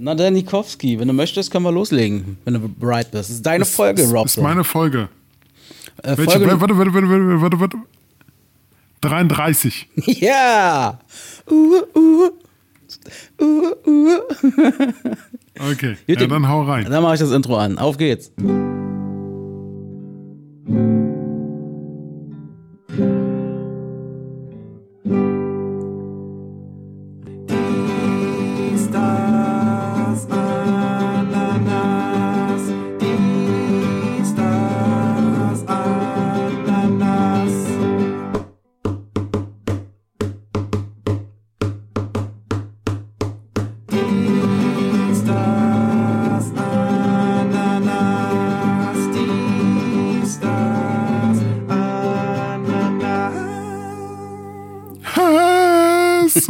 Na, Danikowski, wenn du möchtest, können wir loslegen, wenn du bereit bist. Das ist deine Folge, Rob. Das ist meine Folge. Welche? Warte. 33. Ja! Okay, ja, dann hau rein. Dann mache ich das Intro an. Auf geht's.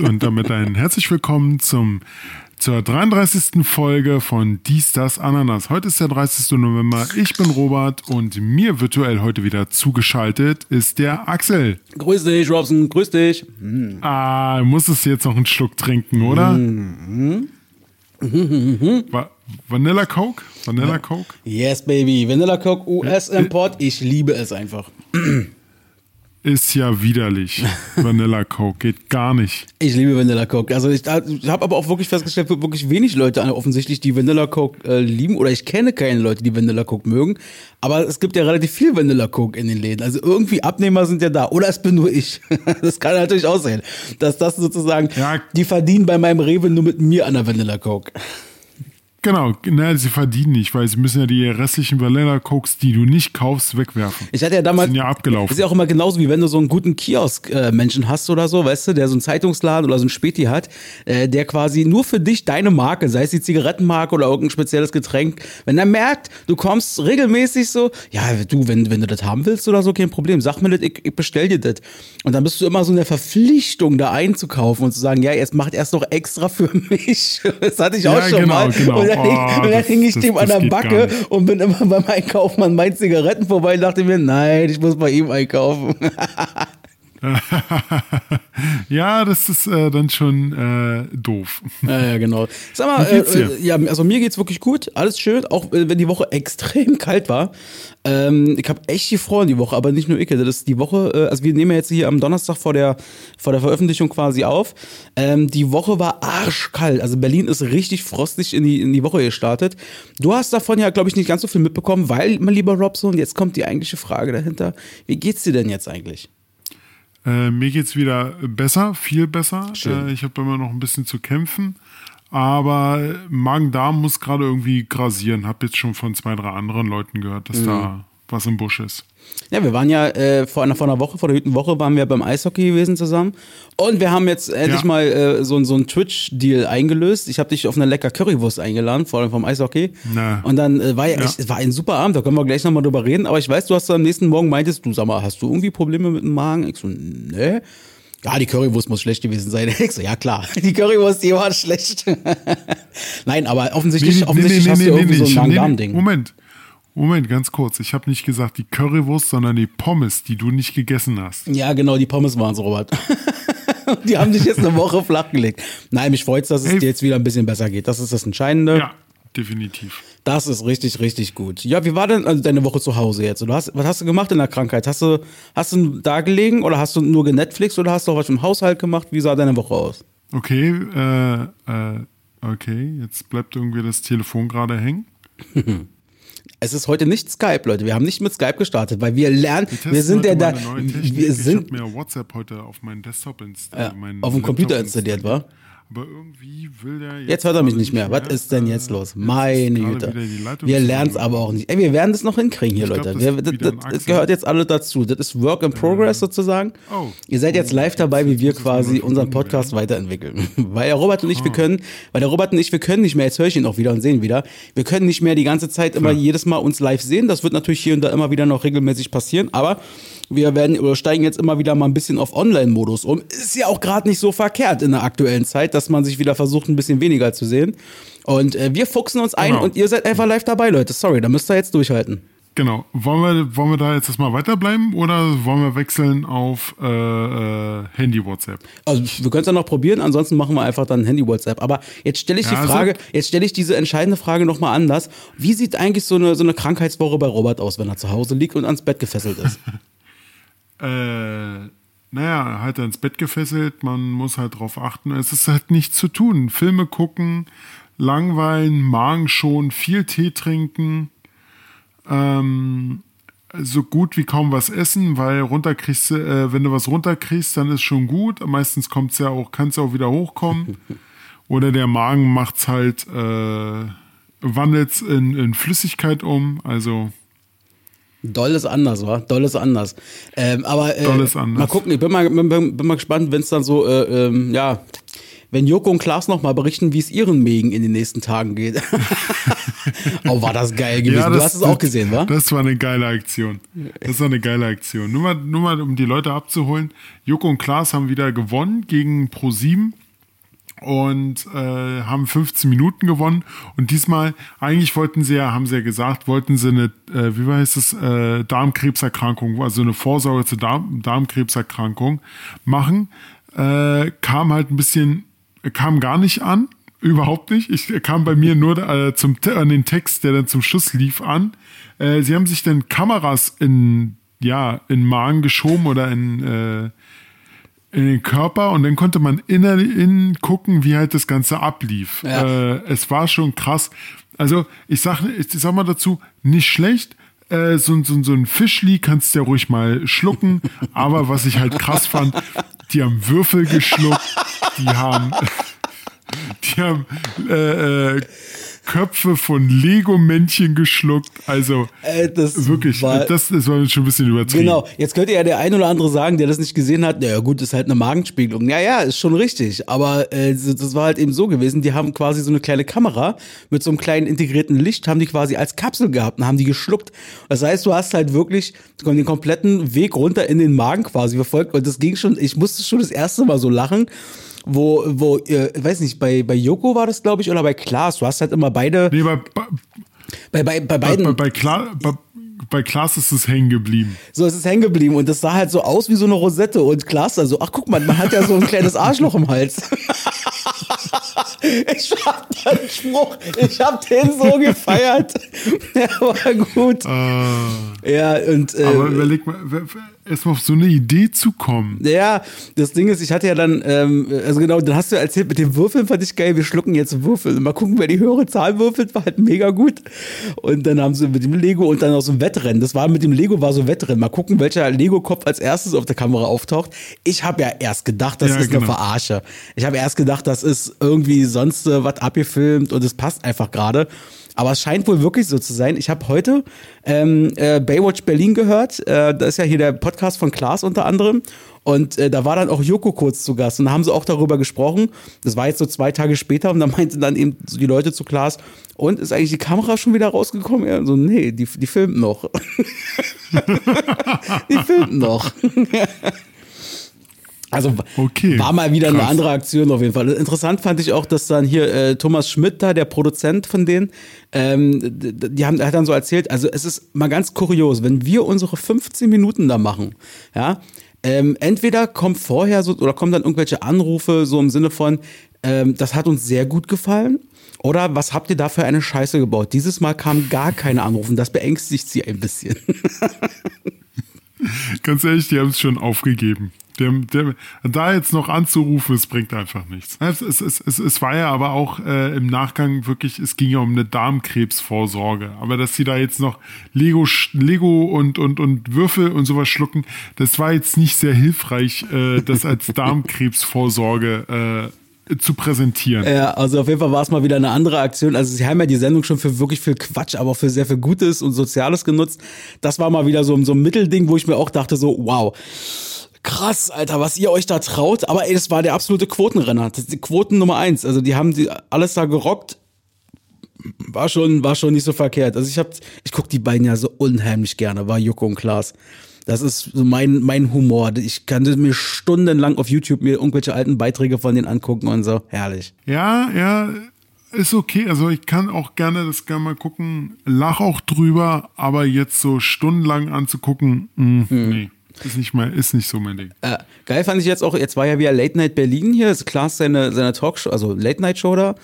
Und damit ein herzlich willkommen zur 33. Folge von Dies, Das, Ananas. Heute ist der 30. November, ich bin Robert und mir virtuell heute wieder zugeschaltet ist der Axel. Grüß dich, Robson, grüß dich. Ah, musstest du jetzt noch einen Schluck trinken, oder? Vanilla Coke? Vanilla Coke? Yes, baby. Vanilla Coke, US-Import, ich liebe es einfach. Ist ja widerlich. Vanilla Coke geht gar nicht. Ich liebe Vanilla Coke. Also ich habe aber auch wirklich festgestellt, wirklich wenig Leute offensichtlich, die Vanilla Coke lieben. Oder ich kenne keine Leute, die Vanilla Coke mögen. Aber es gibt ja relativ viel Vanilla Coke in den Läden. Also irgendwie Abnehmer sind ja da. Oder es bin nur ich. Das kann natürlich auch sein. Dass das sozusagen, ja, die verdienen bei meinem Rewe nur mit mir an der Vanilla Coke. Genau, nein, sie verdienen nicht, weil sie müssen ja die restlichen Vanilla Cokes, die du nicht kaufst, wegwerfen. Ich hatte ja damals, die sind ja abgelaufen. Ist ja auch immer genauso, wie wenn du so einen guten Kiosk-Menschen hast oder so, weißt du, der so einen Zeitungsladen oder so einen Späti hat, der quasi nur für dich deine Marke, sei es die Zigarettenmarke oder irgendein spezielles Getränk, wenn er merkt, du kommst regelmäßig so, ja, du, wenn du das haben willst oder so, kein Problem, sag mir das, ich bestell dir das. Und dann bist du immer so in der Verpflichtung, da einzukaufen und zu sagen, ja, jetzt macht erst noch extra für mich. Das hatte ich auch schon mal. Genau. Und dann hing ich dem an der Backe und bin immer beim Einkaufen an meinen Zigaretten vorbei und dachte mir, nein, ich muss bei ihm einkaufen. Ja, das ist dann schon doof. Ja, genau. Sag mal, ja, also mir geht's wirklich gut, alles schön, auch wenn die Woche extrem kalt war. Ich habe echt gefroren die Woche, aber nicht nur ich. Das ist die Woche, also wir nehmen ja jetzt hier am Donnerstag vor der Veröffentlichung quasi auf. Die Woche war arschkalt, also Berlin ist richtig frostig in die Woche gestartet. Du hast davon ja, glaube ich, nicht ganz so viel mitbekommen, weil, mein lieber Robson, jetzt kommt die eigentliche Frage dahinter, wie geht's dir denn jetzt eigentlich? Mir geht's wieder besser, viel besser. Ich habe immer noch ein bisschen zu kämpfen, aber Magen-Darm muss gerade irgendwie grasieren. Habe jetzt schon von 2, 3 anderen Leuten gehört, dass da was im Busch ist. Ja, wir waren ja vor der guten Woche waren wir beim Eishockey gewesen zusammen und wir haben jetzt endlich mal so einen Twitch-Deal eingelöst. Ich habe dich auf eine lecker Currywurst eingeladen, vor allem vom Eishockey. Na. Und dann war ein super Abend, da können wir gleich nochmal drüber reden, aber ich weiß, du hast am nächsten Morgen meintest, du, sag mal, hast du irgendwie Probleme mit dem Magen? Ich so, ne. Ja, die Currywurst muss schlecht gewesen sein. Ich so, ja klar, die Currywurst, die war schlecht. Nein, aber offensichtlich hast du irgendwie so ein Magen-Darm-Ding. Moment, ganz kurz. Ich habe nicht gesagt die Currywurst, sondern die Pommes, die du nicht gegessen hast. Ja, genau, die Pommes waren es, Robert. Die haben dich jetzt eine Woche flachgelegt. Nein, mich freut's, dass es dir jetzt wieder ein bisschen besser geht. Das ist das Entscheidende. Ja, definitiv. Das ist richtig, richtig gut. Ja, wie war denn deine Woche zu Hause jetzt? Was hast du gemacht in der Krankheit? Hast du da gelegen oder hast du nur genetflixt oder hast du auch was im Haushalt gemacht? Wie sah deine Woche aus? Okay, jetzt bleibt irgendwie das Telefon gerade hängen. Es ist heute nicht Skype, Leute. Wir haben nicht mit Skype gestartet, weil wir lernen. Wir sind ja da. Ich habe mir WhatsApp heute auf meinen Desktop installiert. Ja, auf dem Computer installiert, war. Aber irgendwie will der jetzt. Jetzt hört er mich nicht mehr. Was ist denn jetzt los? Meine Güte. Wir lernen es aber auch nicht. Ey, wir werden es noch hinkriegen hier, Leute. Das gehört jetzt alles dazu. Das ist Work in Progress sozusagen. Oh. Ihr seid jetzt live dabei, wie wir quasi unseren Podcast weiterentwickeln. Weil der Robert und ich, wir können nicht mehr, jetzt höre ich ihn auch wieder und sehen wieder, wir können nicht mehr die ganze Zeit immer jedes Mal uns live sehen. Das wird natürlich hier und da immer wieder noch regelmäßig passieren, aber wir steigen jetzt immer wieder mal ein bisschen auf Online-Modus um. Ist ja auch gerade nicht so verkehrt in der aktuellen Zeit, dass man sich wieder versucht, ein bisschen weniger zu sehen. Und wir fuchsen uns ein und ihr seid einfach live dabei, Leute. Sorry, da müsst ihr jetzt durchhalten. Genau. Wollen wir da jetzt erstmal weiterbleiben oder wollen wir wechseln auf Handy-WhatsApp? Also wir können es ja noch probieren, ansonsten machen wir einfach dann Handy-WhatsApp. Aber jetzt stelle ich diese entscheidende Frage nochmal anders. Wie sieht eigentlich so eine Krankheitswoche bei Robert aus, wenn er zu Hause liegt und ans Bett gefesselt ist? Naja, halt ans Bett gefesselt, man muss halt drauf achten, es ist halt nichts zu tun. Filme gucken, langweilen, Magen schonen, viel Tee trinken, so gut wie kaum was essen, weil wenn du was runterkriegst, dann ist schon gut. Meistens kommt's ja auch, kannst ja auch wieder hochkommen. Oder der Magen macht's halt, wandelt's in Flüssigkeit um, also... Doll ist anders, wa? Doll ist anders. Doll ist anders. Mal gucken, ich bin mal gespannt, wenn es dann so, wenn Joko und Klaas nochmal berichten, wie es ihren Mägen in den nächsten Tagen geht. Oh, war das geil gewesen. Ja, du hast es auch gesehen, wa? Das war eine geile Aktion. Nur mal, um die Leute abzuholen. Joko und Klaas haben wieder gewonnen gegen ProSieben. Und haben 15 Minuten gewonnen. Und diesmal, eigentlich wollten sie eine, Darmkrebserkrankung, also eine Vorsorge zur Darmkrebserkrankung machen. Kam gar nicht an, überhaupt nicht. Kam bei mir nur an den Text, der dann zum Schluss lief, an. Sie haben sich dann Kameras in den Magen geschoben oder in den Körper, und dann konnte man innen gucken, wie halt das Ganze ablief. Ja. Es war schon krass. Also ich sag mal dazu, nicht schlecht. So ein Fischli kannst du ja ruhig mal schlucken. Aber was ich halt krass fand, die haben Würfel geschluckt, die haben Köpfe von Lego-Männchen geschluckt, also das war schon ein bisschen übertrieben. Genau, jetzt könnte ja der ein oder andere sagen, der das nicht gesehen hat, naja gut, ist halt eine Magenspiegelung. Ja, ist schon richtig, aber das war halt eben so gewesen, die haben quasi so eine kleine Kamera mit so einem kleinen integrierten Licht, haben die quasi als Kapsel gehabt und haben die geschluckt. Das heißt, du hast halt wirklich den kompletten Weg runter in den Magen quasi verfolgt, und das ging schon, ich musste schon das erste Mal so lachen, wo weiß nicht, bei Joko war das, glaube ich, oder bei Klaas, du hast halt immer beide... Nee, bei beiden... Bei Klaas ist es hängen geblieben. So, es ist hängen geblieben, und das sah halt so aus wie so eine Rosette, und Klaas also, ach guck mal, man hat ja so ein kleines Arschloch im Hals. Ich hab den so gefeiert. Der war gut. Ja, und... aber überleg mal, erstmal auf so eine Idee zu kommen. Ja, das Ding ist, ich hatte ja dann, dann hast du erzählt, mit den Würfeln fand ich geil, wir schlucken jetzt Würfel. Mal gucken, wer die höhere Zahl würfelt, war halt mega gut. Und dann haben sie mit dem Lego und dann auch so ein Wettrennen. Mal gucken, welcher Lego-Kopf als erstes auf der Kamera auftaucht. Ich habe ja erst gedacht, das ist eine Verarsche. Ich habe erst gedacht, das ist irgendwie sonst was abgefilmt und es passt einfach gerade. Aber es scheint wohl wirklich so zu sein. Ich habe heute Baywatch Berlin gehört. Da ist ja hier der Podcast von Klaas unter anderem. Und da war dann auch Joko kurz zu Gast. Und da haben sie auch darüber gesprochen. Das war jetzt so 2 Tage später. Und da meinten dann eben die Leute zu Klaas, und ist eigentlich die Kamera schon wieder rausgekommen? Ja, so, nee, die filmt noch. Die filmt noch. Also okay, war mal wieder eine andere Aktion auf jeden Fall. Interessant fand ich auch, dass dann hier Thomas Schmidt da, der Produzent von denen, hat dann so erzählt, also es ist mal ganz kurios, wenn wir unsere 15 Minuten da machen, ja, entweder kommt vorher so oder kommen dann irgendwelche Anrufe so im Sinne von, das hat uns sehr gut gefallen, oder was habt ihr da für eine Scheiße gebaut? Dieses Mal kamen gar keine Anrufe, und das beängstigt sie ein bisschen. Ganz ehrlich, die haben es schon aufgegeben. Da jetzt noch anzurufen, es bringt einfach nichts. Es war ja aber auch im Nachgang wirklich, es ging ja um eine Darmkrebsvorsorge. Aber dass sie da jetzt noch Lego und Würfel und sowas schlucken, das war jetzt nicht sehr hilfreich, das als Darmkrebsvorsorge zu präsentieren. Ja, also auf jeden Fall war es mal wieder eine andere Aktion. Also sie haben ja die Sendung schon für wirklich viel Quatsch, aber auch für sehr viel Gutes und Soziales genutzt. Das war mal wieder so ein Mittelding, wo ich mir auch dachte so, wow, krass, Alter, was ihr euch da traut. Aber ey, das war der absolute Quotenrenner. Das ist die Quoten Nummer 1. Also die haben alles da gerockt. War schon nicht so verkehrt. Also ich gucke die beiden ja so unheimlich gerne, war Joko und Klaas. Das ist mein Humor. Ich kann mir stundenlang auf YouTube irgendwelche alten Beiträge von denen angucken und so. Herrlich. Ja, Ist okay, also ich kann auch gerne das gerne mal gucken, lach auch drüber, aber jetzt so stundenlang anzugucken, nee. Ist nicht so mein Ding. Geil fand ich jetzt auch, jetzt war ja wieder Late Night Berlin hier, ist Klaas seine Talkshow, also Late Night Show da.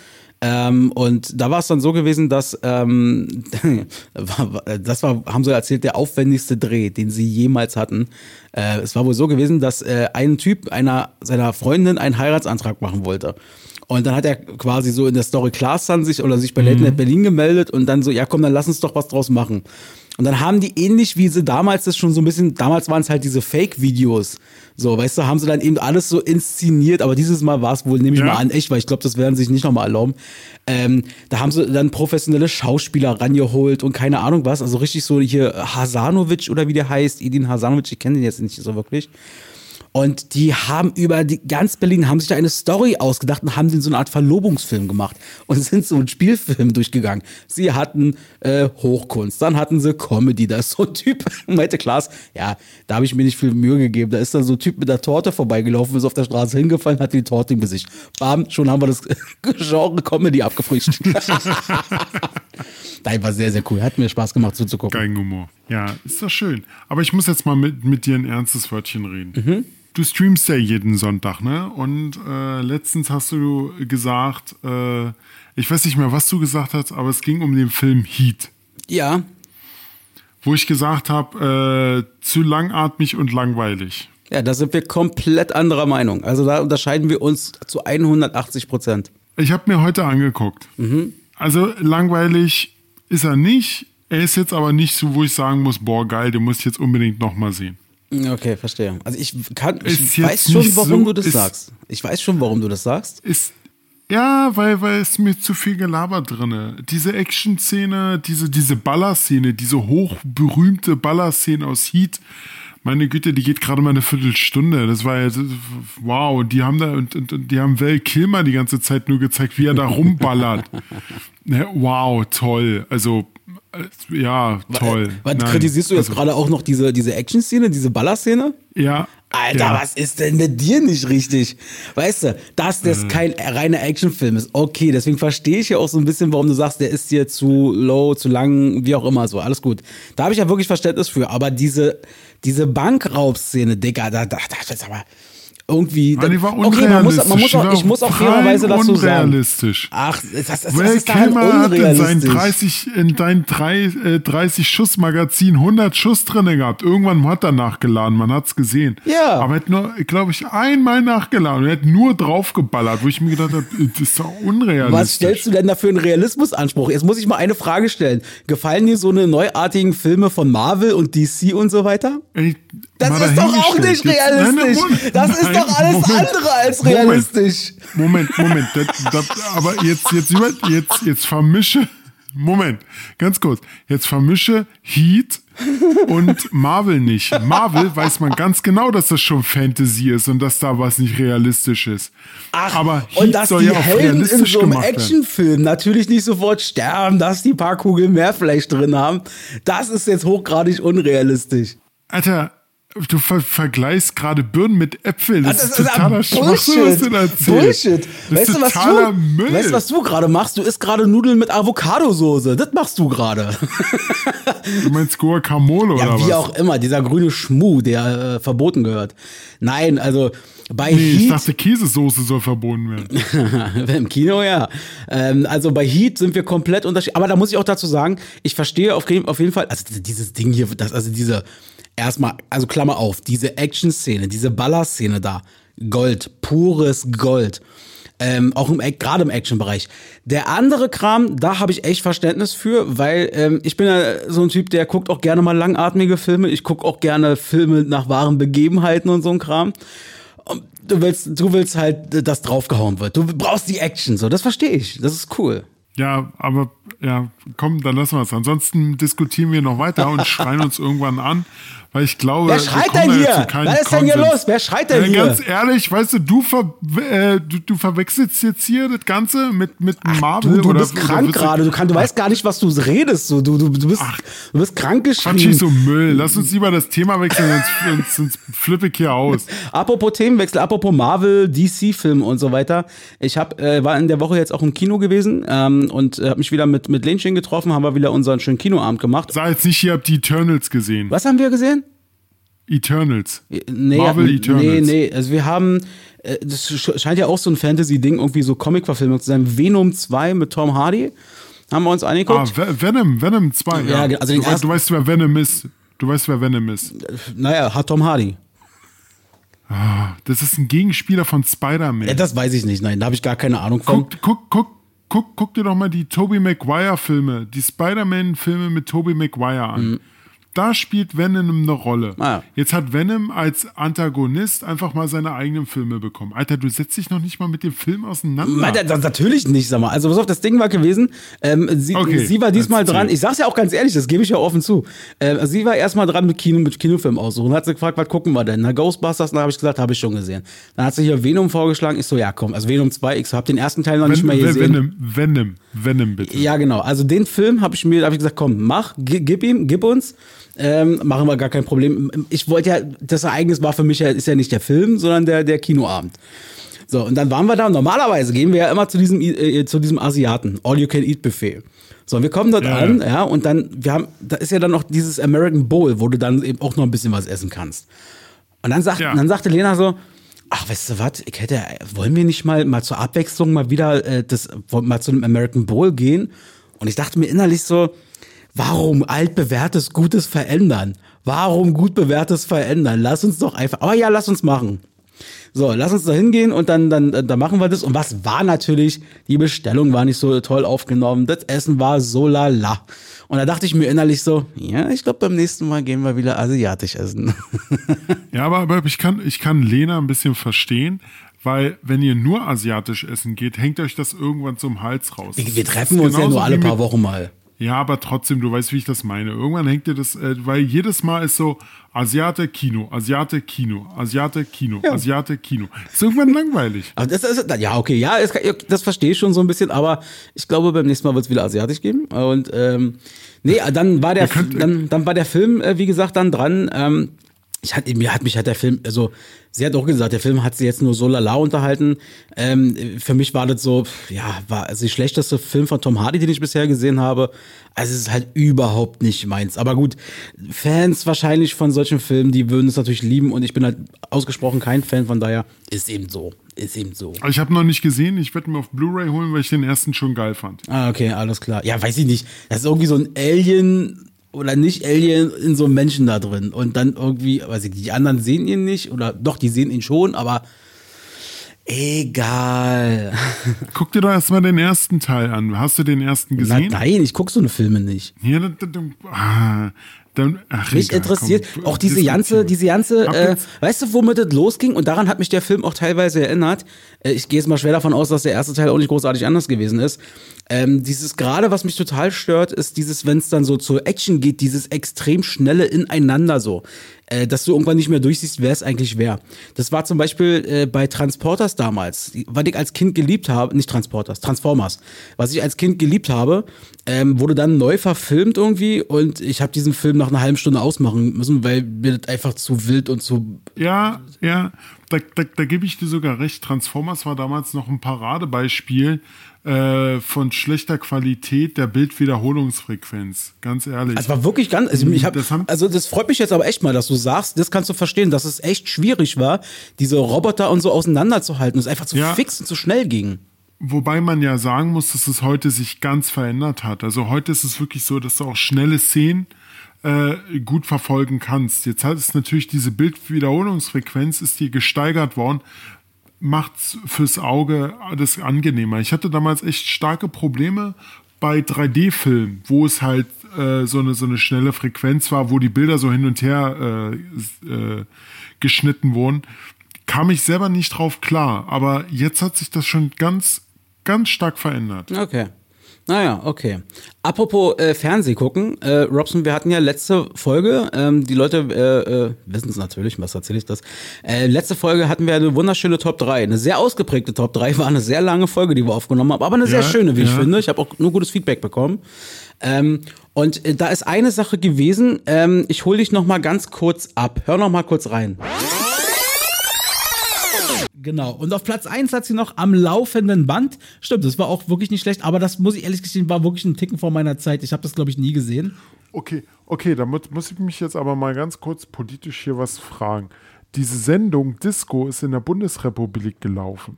Und da war es dann so gewesen, dass, haben sie erzählt, der aufwendigste Dreh, den sie jemals hatten. Es war wohl so gewesen, dass ein Typ seiner Freundin einen Heiratsantrag machen wollte. Und dann hat er quasi so in der Story Klaas dann sich bei Late Night Berlin gemeldet und dann so, ja komm, dann lass uns doch was draus machen. Und dann haben die ähnlich, wie sie damals das schon so ein bisschen, damals waren es halt diese Fake-Videos, so, weißt du, haben sie dann eben alles so inszeniert, aber dieses Mal war es wohl, nehme ich mal an, echt, weil ich glaube, das werden sie sich nicht nochmal erlauben. Da haben sie dann professionelle Schauspieler rangeholt und keine Ahnung was, also richtig so hier Hasanovic oder wie der heißt, Edin Hasanovic, ich kenne den jetzt nicht so wirklich. Und die haben ganz Berlin haben sich da eine Story ausgedacht und haben den so eine Art Verlobungsfilm gemacht und sind so einen Spielfilm durchgegangen. Sie hatten Hochkunst, dann hatten sie Comedy. Da ist so ein Typ, meinte Klaas, ja, da habe ich mir nicht viel Mühe gegeben. Da ist dann so ein Typ mit der Torte vorbeigelaufen, ist auf der Straße hingefallen, hat die Torte im Gesicht. Bam, schon haben wir das Genre Comedy abgefrischt. Nein, war sehr, sehr cool. Hat mir Spaß gemacht zuzugucken. Kein Humor. Ja, ist doch schön. Aber ich muss jetzt mal mit dir ein ernstes Wörtchen reden. Mhm. Du streamst ja jeden Sonntag, ne? Und letztens hast du gesagt, ich weiß nicht mehr, was du gesagt hast, aber es ging um den Film Heat. Ja. Wo ich gesagt habe, zu langatmig und langweilig. Ja, da sind wir komplett anderer Meinung. Also da unterscheiden wir uns zu 180%. Ich habe mir heute angeguckt. Mhm. Also langweilig ist er nicht. Er ist jetzt aber nicht so, wo ich sagen muss, boah, geil, den muss ich jetzt unbedingt nochmal sehen. Okay, verstehe. Also ich weiß schon, warum du das sagst. Ich weiß schon, warum du das sagst. Ja, weil es mir zu viel Gelaber drinne. Diese Action-Szene, diese Ballerszene, diese hochberühmte Ballerszene aus Heat, meine Güte, die geht gerade mal eine Viertelstunde. Das war ja, wow, die haben da und die haben Val Kilmer die ganze Zeit nur gezeigt, wie er da rumballert. Wow, toll. Also ja, toll. Was kritisierst du jetzt gerade auch noch diese Action-Szene, diese Baller-Szene? Ja. Alter, was ist denn mit dir nicht richtig? Weißt du, dass das kein reiner Actionfilm ist. Okay, deswegen verstehe ich ja auch so ein bisschen, warum du sagst, der ist hier zu low, zu lang, wie auch immer so. Alles gut. Da habe ich ja wirklich Verständnis für. Aber diese Bankraub-Szene, Digga, das ist aber irgendwie. Dann, die war unrealistisch. Okay, ich muss auch fairerweise dazu sagen. Unrealistisch. Ach, das ist halt unrealistisch. Hat in dein 30-Schuss-Magazin 100 Schuss drin gehabt. Irgendwann hat er nachgeladen, man hat's gesehen. Ja. Aber er hat nur, glaube ich, einmal nachgeladen. Er hat nur draufgeballert, wo ich mir gedacht habe, das ist doch unrealistisch. Was stellst du denn da für einen Realismusanspruch? Jetzt muss ich mal eine Frage stellen. Gefallen dir so eine neuartigen Filme von Marvel und DC und so weiter? Das ist doch auch nicht realistisch. Das ist doch alles andere als realistisch. Moment. Aber jetzt vermische. Moment, ganz kurz. Jetzt vermische Heat und Marvel nicht. Marvel weiß man ganz genau, dass das schon Fantasy ist und dass da was nicht realistisch ist. Ach, aber Heat und dass soll die ja auch Helden in so einem Actionfilm natürlich nicht sofort sterben, dass die paar Kugeln mehr Fleisch drin haben. Das ist jetzt hochgradig unrealistisch. Alter, du vergleichst gerade Birnen mit Äpfeln. Das ist totaler Schwachsinn, was du da erzählst. Bullshit. Weißt du, was du gerade machst? Du isst gerade Nudeln mit Avocado-Soße. Das machst du gerade. Du meinst Guacamole oder was? Ja, wie auch immer. Dieser grüne Schmuh, der verboten gehört. Nein, also Heat, ich dachte, Käsesoße soll verboten werden. Im Kino, ja. Also bei Heat sind wir komplett unterschiedlich. Aber da muss ich auch dazu sagen, ich verstehe auf jeden Fall, also dieses Ding hier, erstmal, also Klammer auf, diese Action-Szene, diese Baller-Szene da, Gold, pures Gold. Auch gerade im Action-Bereich. Der andere Kram, da habe ich echt Verständnis für, weil ich bin ja so ein Typ, der guckt auch gerne mal langatmige Filme. Ich gucke auch gerne Filme nach wahren Begebenheiten und so ein Kram. Und du willst halt, dass draufgehauen wird. Du brauchst die Action, so, das verstehe ich. Das ist cool. Ja, aber Ja, komm, dann lassen wir es. Ansonsten diskutieren wir noch weiter und schreien uns irgendwann an, weil ich glaube, wer schreit denn hier? Was ist denn hier los? Wer schreit denn hier? Ganz ehrlich, weißt du, du verwechselst jetzt hier das Ganze mit Marvel. Du bist krank gerade. Du weißt gar nicht, was du redest. Du bist krank geschrieben. Quatsch, so Müll. Lass uns lieber das Thema wechseln, sonst flippe ich hier aus. Apropos Themenwechsel, apropos Marvel, DC-Filme und so weiter. Ich war in der Woche jetzt auch im Kino gewesen und habe mich wieder mit Lenchen getroffen, haben wir wieder unseren schönen Kinoabend gemacht. Sei jetzt nicht, ihr habt die Eternals gesehen. Was haben wir gesehen? Eternals. Nee, Marvel Eternals. Nee, also wir haben, das scheint ja auch so ein Fantasy-Ding, irgendwie so Comic-Verfilmung zu sein. Venom 2 mit Tom Hardy haben wir uns angeguckt. Ah, Venom 2, ja. Ja, also du weißt, wer Venom ist. Naja, hat Tom Hardy. Ah, das ist ein Gegenspieler von Spider-Man. Ja, das weiß ich nicht, nein, da habe ich gar keine Ahnung von. Guck dir doch mal die Tobey Maguire-Filme, die Spider-Man-Filme mit Tobey Maguire an. Mhm. Da spielt Venom eine Rolle. Ah. Jetzt hat Venom als Antagonist einfach mal seine eigenen Filme bekommen. Alter, du setzt dich noch nicht mal mit dem Film auseinander. Alter, das natürlich nicht, sag mal. Also pass auf, das Ding war gewesen, sie war diesmal dran, ich sag's ja auch ganz ehrlich, das gebe ich ja offen zu, sie war erstmal dran mit Kinofilm aussuchen. Dann hat sie gefragt, was gucken wir denn? Na, Ghostbusters, dann habe ich gesagt, habe ich schon gesehen. Dann hat sie hier Venom vorgeschlagen, ich so, ja komm, also Venom 2, ich hab den ersten Teil noch nicht mehr gesehen. Venom, bitte. Ja, genau, also den Film habe ich gesagt, komm, mach, gib uns. Machen wir gar kein Problem. Ich wollte ja, das Ereignis war für mich ja, ist ja nicht der Film, sondern der Kinoabend. So, und dann waren wir da. Normalerweise gehen wir ja immer zu diesem Asiaten, All-You-Can-Eat-Buffet. So, und wir kommen dort an, ja, und dann, da ist ja dann noch dieses American Bowl, wo du dann eben auch noch ein bisschen was essen kannst. Und dann sagte Lena so, ach, weißt du was, wollen wir nicht mal zur Abwechslung mal wieder mal zu einem American Bowl gehen? Und ich dachte mir innerlich so, warum altbewährtes Gutes verändern? Warum gut bewährtes verändern? Lass uns doch einfach, aber ja, lass uns machen. So, lass uns da hingehen und dann machen wir das. Und was war natürlich, die Bestellung war nicht so toll aufgenommen, das Essen war so lala. Und da dachte ich mir innerlich so, ja, ich glaube, beim nächsten Mal gehen wir wieder asiatisch essen. Ja, aber ich kann Lena ein bisschen verstehen. Weil, wenn ihr nur asiatisch essen geht, hängt euch das irgendwann zum Hals raus. Wir treffen uns ja nur alle paar Wochen mal. Ja, aber trotzdem, du weißt, wie ich das meine. Irgendwann hängt dir das, weil jedes Mal ist so Asiate, Kino, Asiate, Kino, Asiate, Kino, ja. Asiate, Kino. Ist irgendwann langweilig. Aber das verstehe ich schon so ein bisschen, aber ich glaube, beim nächsten Mal wird es wieder asiatisch geben. Und dann war der Film, wie gesagt, dann dran. Sie hat auch gesagt, der Film hat sie jetzt nur so lala unterhalten. Für mich war das so, ja, war also der schlechteste Film von Tom Hardy, den ich bisher gesehen habe. Also es ist halt überhaupt nicht meins. Aber gut, Fans wahrscheinlich von solchen Filmen, die würden es natürlich lieben. Und ich bin halt ausgesprochen kein Fan, von daher ist eben so. Ich habe noch nicht gesehen, ich werde mir auf Blu-ray holen, weil ich den ersten schon geil fand. Ah, okay, alles klar. Ja, weiß ich nicht. Das ist irgendwie so ein Alien oder nicht Alien in so einem Menschen da drin. Und dann irgendwie, weiß ich, die anderen sehen ihn nicht. Oder doch, die sehen ihn schon, aber egal. Guck dir doch erstmal den ersten Teil an. Hast du den ersten gesehen? Nein, ich guck so eine Filme nicht. Ja, mich interessiert auch diese ganze weißt du, womit das losging? Und daran hat mich der Film auch teilweise erinnert. Ich gehe jetzt mal schwer davon aus, dass der erste Teil auch nicht großartig anders gewesen ist. Dieses gerade, was mich total stört, ist dieses, wenn es dann so zur Action geht, dieses extrem schnelle Ineinander so. Dass du irgendwann nicht mehr durchsiehst, wer es eigentlich wer. Das war zum Beispiel bei Transporters damals, was ich als Kind geliebt habe, nicht Transporters, Transformers, was ich als Kind geliebt habe, wurde dann neu verfilmt irgendwie und ich habe diesen Film nach einer halben Stunde ausmachen müssen, weil mir das einfach zu wild und zu... Ja, da gebe ich dir sogar recht. Transformers war damals noch ein Paradebeispiel von schlechter Qualität der Bildwiederholungsfrequenz, ganz ehrlich. Also war wirklich ganz, das freut mich jetzt aber echt mal, dass du sagst, das kannst du verstehen, dass es echt schwierig war, diese Roboter und so auseinanderzuhalten, es einfach zu fix und zu schnell ging. Wobei man ja sagen muss, dass es heute sich ganz verändert hat. Also heute ist es wirklich so, dass du auch schnelle Szenen gut verfolgen kannst. Jetzt hat es natürlich diese Bildwiederholungsfrequenz, ist die gesteigert worden, macht's fürs Auge alles angenehmer. Ich hatte damals echt starke Probleme bei 3D-Filmen, wo es halt so eine schnelle Frequenz war, wo die Bilder so hin und her geschnitten wurden. Kam ich selber nicht drauf klar, aber jetzt hat sich das schon ganz, ganz stark verändert. Okay. Naja, okay. Apropos Fernseh gucken, Robson, wir hatten ja letzte Folge, die Leute wissen es natürlich, was erzähle ich das? Letzte Folge hatten wir eine wunderschöne Top 3, eine sehr ausgeprägte Top 3, war eine sehr lange Folge, die wir aufgenommen haben, aber eine sehr schöne, wie ich finde. Ich habe auch nur gutes Feedback bekommen. Und da ist eine Sache gewesen, ich hole dich nochmal ganz kurz ab. Hör nochmal kurz rein. Genau. Und auf Platz 1 hat sie noch am laufenden Band. Stimmt, das war auch wirklich nicht schlecht, aber das muss ich ehrlich gestehen, war wirklich ein Ticken vor meiner Zeit. Ich habe das, glaube ich, nie gesehen. Okay, da muss ich mich jetzt aber mal ganz kurz politisch hier was fragen. Diese Sendung Disco ist in der Bundesrepublik gelaufen.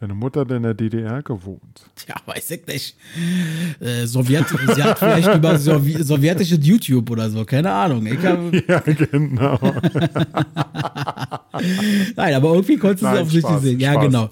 Deine Mutter hat in der DDR gewohnt. Tja, weiß ich nicht. Sie hat vielleicht über sowjetische YouTube oder so, keine Ahnung. Ja, genau. Nein, aber irgendwie konntest du es offensichtlich sehen. Ja, Spaß. Genau.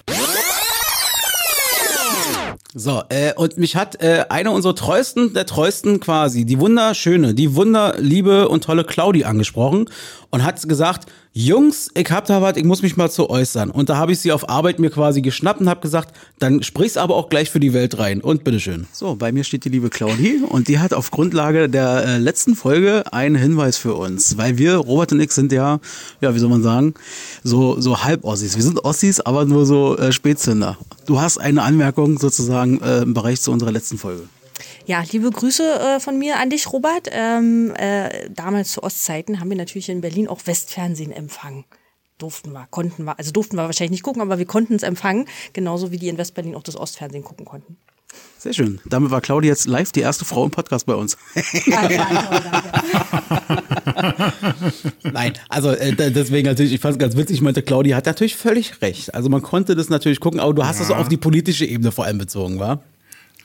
So, und mich hat eine unserer der treuesten quasi, die wunderliebe und tolle Claudi angesprochen und hat gesagt, Jungs, ich hab da was, ich muss mich mal zu äußern. Und da habe ich sie auf Arbeit mir quasi geschnappt und habe gesagt, dann sprich's aber auch gleich für die Welt rein und bitteschön. So, bei mir steht die liebe Claudi und die hat auf Grundlage der letzten Folge einen Hinweis für uns, weil wir, Robert und ich, sind ja, wie soll man sagen, so halb Ossis. Wir sind Ossis, aber nur so Spätzünder. Du hast eine Anmerkung sozusagen im Bereich zu unserer letzten Folge. Ja, liebe Grüße von mir an dich, Robert. Damals zu Ostzeiten haben wir natürlich in Berlin auch Westfernsehen empfangen. Durften wir wahrscheinlich nicht gucken, aber wir konnten es empfangen. Genauso wie die in Westberlin auch das Ostfernsehen gucken konnten. Sehr schön. Damit war Claudia jetzt live die erste Frau im Podcast bei uns. Nein, also deswegen natürlich, ich fand es ganz witzig, ich meinte, Claudia hat natürlich völlig recht. Also man konnte das natürlich gucken, aber du hast das auf die politische Ebene vor allem bezogen, wa?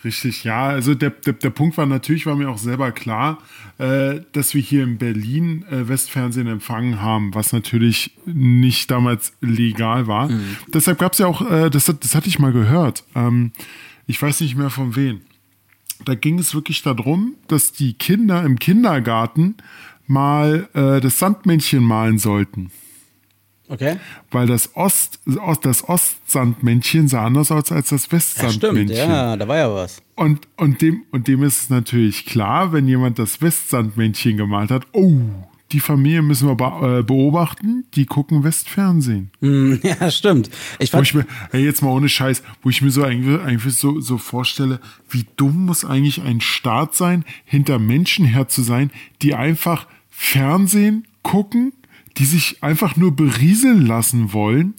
Richtig, ja. Also der Punkt war natürlich, war mir auch selber klar, dass wir hier in Berlin Westfernsehen empfangen haben, was natürlich nicht damals legal war. Mhm. Deshalb gab es ja auch, das hatte ich mal gehört, ich weiß nicht mehr von wem. Da ging es wirklich darum, dass die Kinder im Kindergarten mal das Sandmännchen malen sollten. Okay. Weil das Ostsandmännchen sah anders aus als das Westsandmännchen. Ja, stimmt, ja, da war ja was. Und dem ist natürlich klar, wenn jemand das Westsandmännchen gemalt hat, oh, die Familie müssen wir beobachten, die gucken Westfernsehen. Ja, stimmt. Jetzt mal ohne Scheiß, wo ich mir so eigentlich so vorstelle, wie dumm muss eigentlich ein Staat sein, hinter Menschen her zu sein, die einfach Fernsehen gucken, die sich einfach nur berieseln lassen wollen.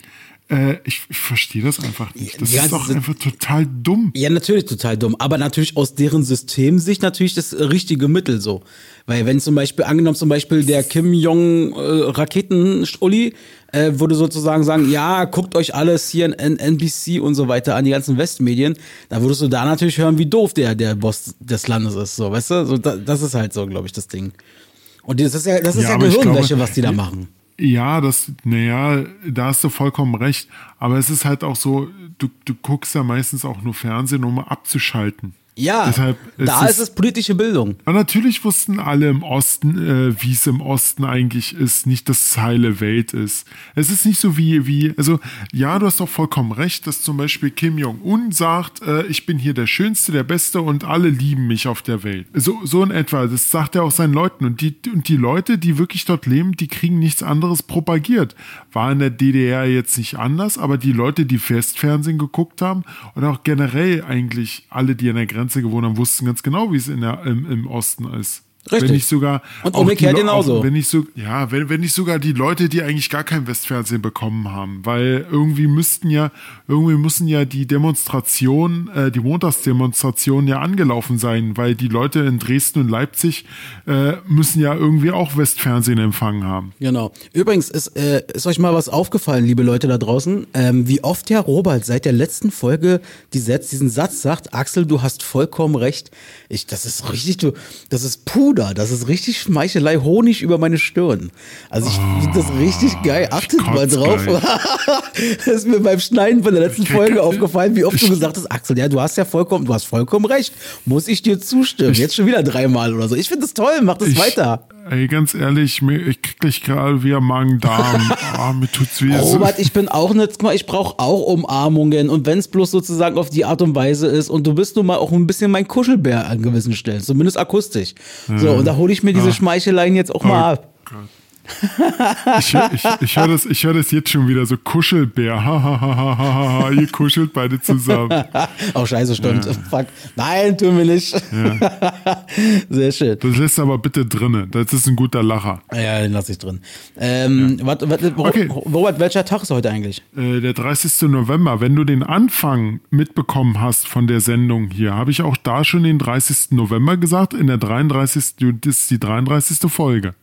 Ich verstehe das einfach nicht. Das ist doch einfach total dumm. Ja, natürlich total dumm. Aber natürlich aus deren Systemsicht natürlich das richtige Mittel so. Weil wenn zum Beispiel der Kim Jong Raketen-Uli würde sozusagen sagen, ja, guckt euch alles hier in NBC und so weiter an, die ganzen Westmedien, dann würdest du da natürlich hören, wie doof der Boss des Landes ist. So, weißt du? So, das ist halt so, glaube ich, das Ding. Und das ist ja Gehirnwäsche, was die da machen. Ja, da hast du vollkommen recht. Aber es ist halt auch so, du guckst ja meistens auch nur Fernsehen, um abzuschalten. Ja, deshalb, ist es politische Bildung. Aber natürlich wussten alle im Osten, wie es im Osten eigentlich ist, nicht, dass es heile Welt ist. Es ist nicht so wie, also ja, du hast doch vollkommen recht, dass zum Beispiel Kim Jong-un sagt, ich bin hier der Schönste, der Beste und alle lieben mich auf der Welt. So in etwa, das sagt er auch seinen Leuten. Und die Leute, die wirklich dort leben, die kriegen nichts anderes propagiert. War in der DDR jetzt nicht anders, aber die Leute, die Westfernsehen geguckt haben und auch generell eigentlich alle, die an der Grenze gewohnt haben, wussten ganz genau, wie es im Osten ist. Richtig. Wenn ich sogar und umgekehrt genauso. Wenn ich sogar die Leute, die eigentlich gar kein Westfernsehen bekommen haben, weil irgendwie müssen ja die Demonstrationen, die Montagsdemonstrationen ja angelaufen sein, weil die Leute in Dresden und Leipzig müssen ja irgendwie auch Westfernsehen empfangen haben. Genau. Übrigens ist euch mal was aufgefallen, liebe Leute da draußen, wie oft Herr Robert seit der letzten Folge diesen Satz sagt, Axel, du hast vollkommen recht. Das ist puh. Das ist richtig Schmeichelei, Honig über meine Stirn. Also ich finde das richtig geil. Achtet mal drauf. Das ist mir beim Schneiden von der letzten Folge aufgefallen, wie oft du gesagt hast, Axel, ja, du hast vollkommen recht. Muss ich dir zustimmen? Jetzt schon wieder 3 Mal oder so. Ich finde das toll, mach das weiter. Ey, ganz ehrlich, ich krieg dich gerade wie Magen-Darm. Oh, mir tut's weh. Robert, ich bin auch nicht, ich brauche auch Umarmungen. Und wenn es bloß sozusagen auf die Art und Weise ist, und du bist nun mal auch ein bisschen mein Kuschelbär an gewissen Stellen, zumindest akustisch. Ja. So, und da hole ich mir diese Schmeicheleien jetzt auch mal ab. Gott. Ich höre das jetzt schon wieder, so Kuschelbär. Ihr kuschelt beide zusammen. Oh, scheiße, stimmt. Ja. Fuck. Nein, tun wir nicht. Ja. Sehr schön. Das lässt aber bitte drinne. Das ist ein guter Lacher. Ja, den lasse ich drin. Robert, welcher Tag ist heute eigentlich? Der 30. November. Wenn du den Anfang mitbekommen hast von der Sendung hier, habe ich auch da schon den 30. November gesagt. In der 33. Das ist die 33. Folge.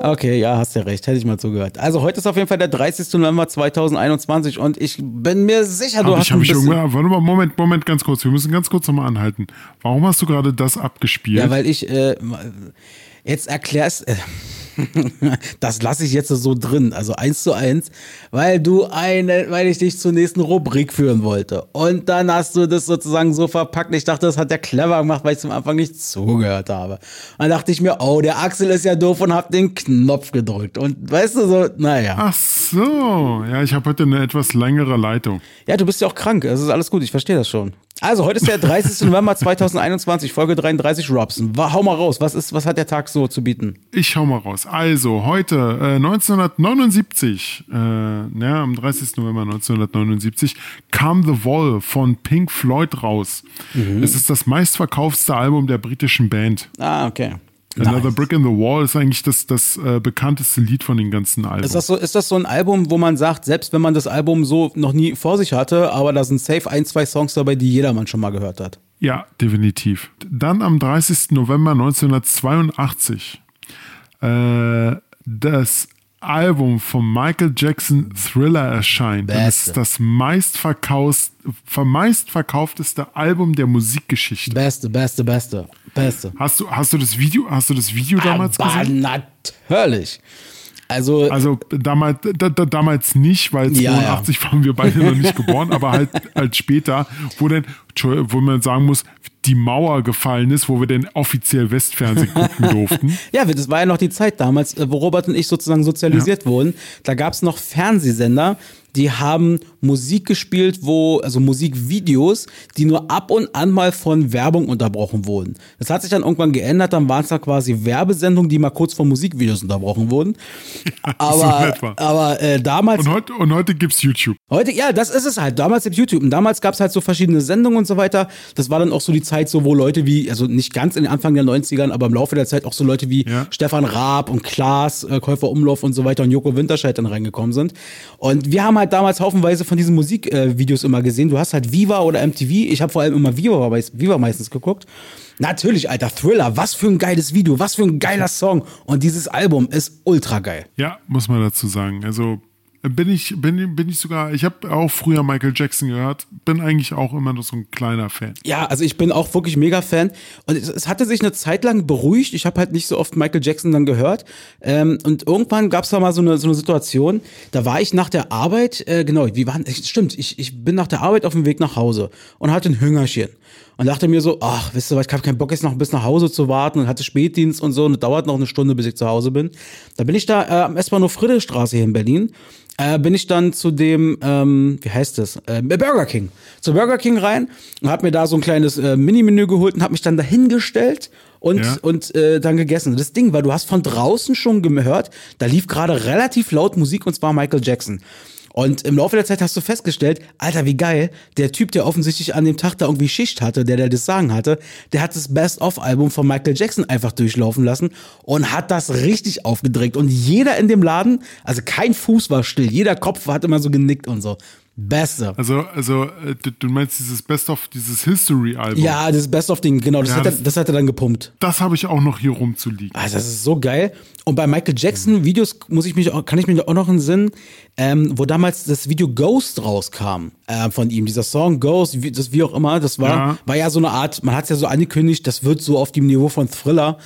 Okay, ja, hast ja recht, hätte ich mal zugehört. Also heute ist auf jeden Fall der 30. November 2021 und ich bin mir sicher, du hast ein bisschen... Warte mal, Moment, ganz kurz, wir müssen ganz kurz nochmal anhalten. Warum hast du gerade das abgespielt? Ja, weil ich, jetzt erklär's, das lasse ich jetzt so drin, also 1:1, weil ich dich zur nächsten Rubrik führen wollte. Und dann hast du das sozusagen so verpackt. Ich dachte, das hat der clever gemacht, weil ich zum Anfang nicht zugehört habe. Dann dachte ich mir, oh, der Axel ist ja doof und hab den Knopf gedrückt. Und weißt du, so, naja. Ach so, ja, ich habe heute eine etwas längere Leitung. Ja, du bist ja auch krank, es ist alles gut, ich verstehe das schon. Also, heute ist der 30. November 2021, Folge 33, Robson. Hau mal raus, was hat der Tag so zu bieten? Ich hau mal raus. Also, heute 1979, am 30. November 1979, kam The Wall von Pink Floyd raus. Mhm. Es ist das meistverkaufste Album der britischen Band. Ah, okay. Another Brick in the Wall ist eigentlich das bekannteste Lied von den ganzen Alben. Ist das so ein Album, wo man sagt, selbst wenn man das Album so noch nie vor sich hatte, aber da sind safe 1-2 Songs dabei, die jedermann schon mal gehört hat? Ja, definitiv. Dann am 30. November 1982 das Album von Michael Jackson Thriller erscheint. Beste. Das ist das meistverkaufteste Album der Musikgeschichte. Beste. Hast du das Video damals gesehen? Natürlich. Also damals nicht, weil 82 waren wir beide noch nicht geboren, aber halt später, wo man sagen muss, die Mauer gefallen ist, wo wir denn offiziell Westfernsehen gucken durften. Ja, das war ja noch die Zeit damals, wo Robert und ich sozusagen sozialisiert wurden. Da gab es noch Fernsehsender, die haben Musik gespielt, also Musikvideos, die nur ab und an mal von Werbung unterbrochen wurden. Das hat sich dann irgendwann geändert, dann waren es da quasi Werbesendungen, die mal kurz von Musikvideos unterbrochen wurden. Ja, aber damals... Und heute gibt's YouTube. Heute, ja, das ist es halt. Damals gibt's YouTube. Und damals gab's halt so verschiedene Sendungen und so weiter. Das war dann auch so die Zeit, so wo Leute wie, also nicht ganz in den Anfang der 90ern, aber im Laufe der Zeit auch so Leute wie Stefan Raab und Klaas, Käufer Umlauf und so weiter und Joko Winterscheid dann reingekommen sind. Und wir haben halt damals haufenweise von diesen Musikvideos immer gesehen. Du hast halt Viva oder MTV. Ich habe vor allem immer Viva meistens geguckt. Natürlich, Alter, Thriller. Was für ein geiles Video, was für ein geiler Song. Und dieses Album ist ultra geil. Ja, muss man dazu sagen. Also ich habe auch früher Michael Jackson gehört, bin eigentlich auch immer noch so ein kleiner Fan. Ja, also ich bin auch wirklich mega Fan und es hatte sich eine Zeit lang beruhigt, ich habe halt nicht so oft Michael Jackson dann gehört und irgendwann gab es da mal so eine Situation, da war ich nach der Arbeit, ich bin nach der Arbeit auf dem Weg nach Hause und hatte ein Hüngerchen. Und dachte mir so, ach, wisst ihr was, ich habe keinen Bock jetzt noch bis nach Hause zu warten und hatte Spätdienst und so und es dauert noch eine Stunde, bis ich zu Hause bin. Da bin ich da am S-Bahnhof-Friedrichstraße hier in Berlin, bin ich dann zu dem, Burger King. Zu Burger King rein und habe mir da so ein kleines Mini-Menü geholt und habe mich dann dahingestellt und dann gegessen. Das Ding war, du hast von draußen schon gehört, da lief gerade relativ laut Musik und zwar Michael Jackson. Und im Laufe der Zeit hast du festgestellt, Alter, wie geil, der Typ, der offensichtlich an dem Tag da irgendwie Schicht hatte, der das Sagen hatte, der hat das Best-of-Album von Michael Jackson einfach durchlaufen lassen und hat das richtig aufgedrängt. Und jeder in dem Laden, also kein Fuß war still, jeder Kopf hat immer so genickt und so. Beste. Also du meinst dieses Best-of, dieses History-Album? Ja, dieses Best-of-Ding, genau, das hat er dann gepumpt. Das habe ich auch noch hier rumzuliegen. Also das ist so geil. Und bei Michael Jackson-Videos kann ich mich auch noch in den Sinn, wo damals das Video Ghost rauskam von ihm, dieser Song Ghost, wie auch immer, das war ja so eine Art, man hat es ja so angekündigt, das wird so auf dem Niveau von Thriller.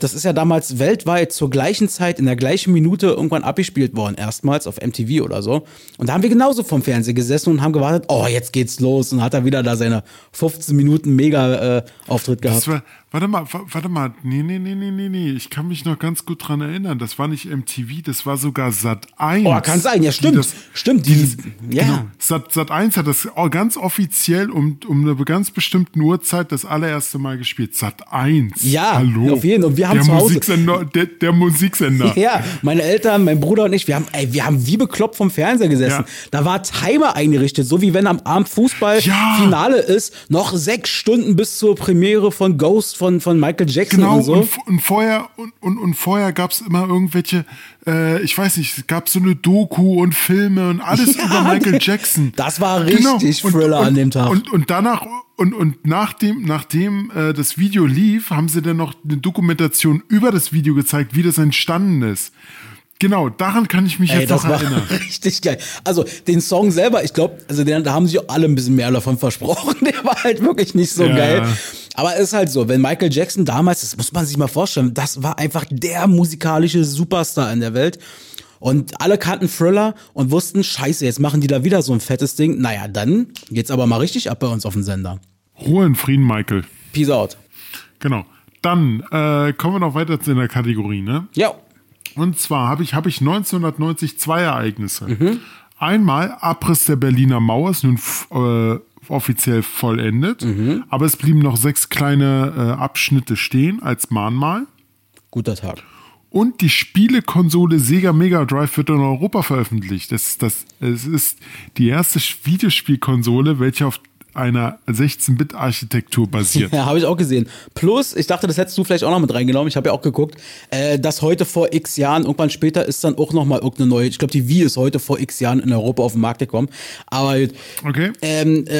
Das ist ja damals weltweit zur gleichen Zeit, in der gleichen Minute irgendwann abgespielt worden, erstmals auf MTV oder so. Und da haben wir genauso vom Fernseher gesessen und haben gewartet, oh, jetzt geht's los. Und hat er wieder da seine 15 Minuten Mega-Auftritt gehabt. Warte mal. Nee. Ich kann mich noch ganz gut dran erinnern. Das war nicht MTV, das war sogar Sat1. Oh, kann sein, ja, stimmt. Genau, Sat1 hat das ganz offiziell um eine ganz bestimmte Uhrzeit das allererste Mal gespielt. Sat1. Ja, hallo. Auf jeden Fall. Und wir haben der zu Hause der Musiksender. Ja, meine Eltern, mein Bruder und ich, wir haben wie bekloppt vom Fernseher gesessen. Ja. Da war Timer eingerichtet, so wie wenn am Abend Fußballfinale ist, noch 6 Stunden bis zur Premiere von Ghost von Michael Jackson, genau, und so. Und vorher gab es immer irgendwelche, ich weiß nicht, es gab so eine Doku und Filme und alles über Michael Jackson. Das war richtig Thriller an dem Tag. Und danach nachdem das Video lief, haben sie dann noch eine Dokumentation über das Video gezeigt, wie das entstanden ist. Genau, daran kann ich mich jetzt noch erinnern. Richtig geil. Also den Song selber, ich glaube, da haben sich auch alle ein bisschen mehr davon versprochen. Der war halt wirklich nicht so geil. Aber es ist halt so, wenn Michael Jackson damals, das muss man sich mal vorstellen, das war einfach der musikalische Superstar in der Welt. Und alle kannten Thriller und wussten, scheiße, jetzt machen die da wieder so ein fettes Ding. Naja, dann geht's aber mal richtig ab bei uns auf dem Sender. Ruhe in Frieden, Michael. Peace out. Genau. Dann kommen wir noch weiter in der Kategorie, ne? Ja. Und zwar habe ich 1990 zwei Ereignisse. Mhm. Einmal Abriss der Berliner Mauer, ist nun offiziell vollendet, aber es blieben noch 6 kleine Abschnitte stehen als Mahnmal. Guter Tag. Und die Spielekonsole Sega Mega Drive wird in Europa veröffentlicht. Es ist die erste Videospielkonsole, welche auf einer 16-Bit-Architektur basiert. Ja, habe ich auch gesehen. Plus, ich dachte, das hättest du vielleicht auch noch mit reingenommen. Ich habe ja auch geguckt, dass heute vor x Jahren, irgendwann später, ist dann auch noch mal irgendeine neue, ich glaube, die Wii ist heute vor x Jahren in Europa auf den Markt gekommen. Aber okay.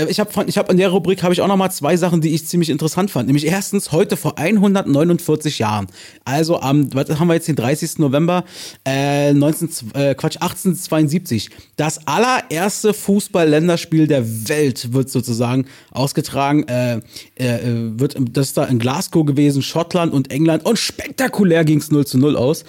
Ich habe in der Rubrik habe ich auch noch mal 2 Sachen, die ich ziemlich interessant fand. Nämlich erstens, heute vor 149 Jahren, also was haben wir jetzt, den 30. November 1872, das allererste Fußball-Länderspiel der Welt wird sozusagen ausgetragen, das ist da in Glasgow gewesen, Schottland und England, und spektakulär ging es 0:0 aus.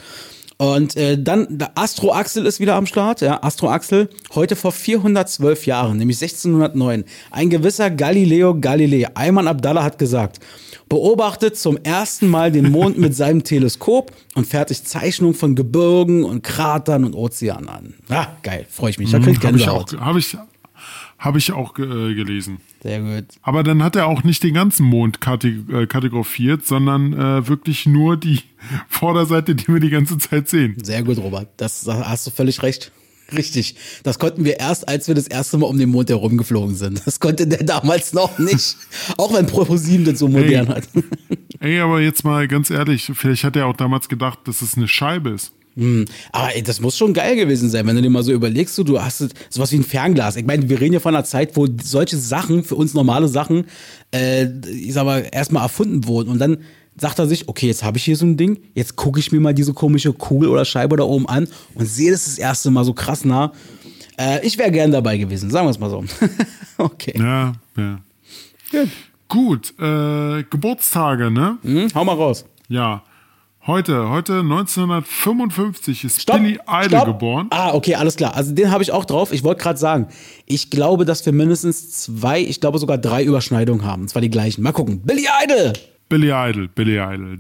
Und dann, der Astro Axel ist wieder am Start, ja, Astro Axel, heute vor 412 Jahren, nämlich 1609, ein gewisser Galileo Galilei, Ayman Abdallah, hat gesagt, beobachtet zum ersten Mal den Mond mit seinem Teleskop und fertigt Zeichnungen von Gebirgen und Kratern und Ozeanen an. Ja, geil, freue ich mich, da kriegt Gänsehaut. Habe ich auch gelesen. Sehr gut. Aber dann hat er auch nicht den ganzen Mond kartografiert, sondern wirklich nur die Vorderseite, die wir die ganze Zeit sehen. Sehr gut, Robert. Da hast du völlig recht. Richtig. Das konnten wir erst, als wir das erste Mal um den Mond herumgeflogen sind. Das konnte der damals noch nicht. Auch wenn ProSieben das so modern hat. Ey, aber jetzt mal ganz ehrlich, vielleicht hat er auch damals gedacht, dass es eine Scheibe ist. Aber ey, das muss schon geil gewesen sein, wenn du dir mal so überlegst, du hast sowas wie ein Fernglas. Ich meine, wir reden ja von einer Zeit, wo solche Sachen, für uns normale Sachen, ich sag mal, erstmal erfunden wurden. Und dann sagt er sich, okay, jetzt habe ich hier so ein Ding, jetzt gucke ich mir mal diese komische Kugel oder Scheibe da oben an und sehe das erste Mal so krass nah. Ich wäre gern dabei gewesen, sagen wir es mal so. Okay. Ja. Gut, Geburtstage, ne? Hau mal raus. Ja. Heute 1955 ist Billy Idol geboren. Ah, okay, alles klar. Also den habe ich auch drauf. Ich wollte gerade sagen, ich glaube, dass wir mindestens 2, sogar 3 Überschneidungen haben. Und zwar die gleichen. Mal gucken. Billy Idol.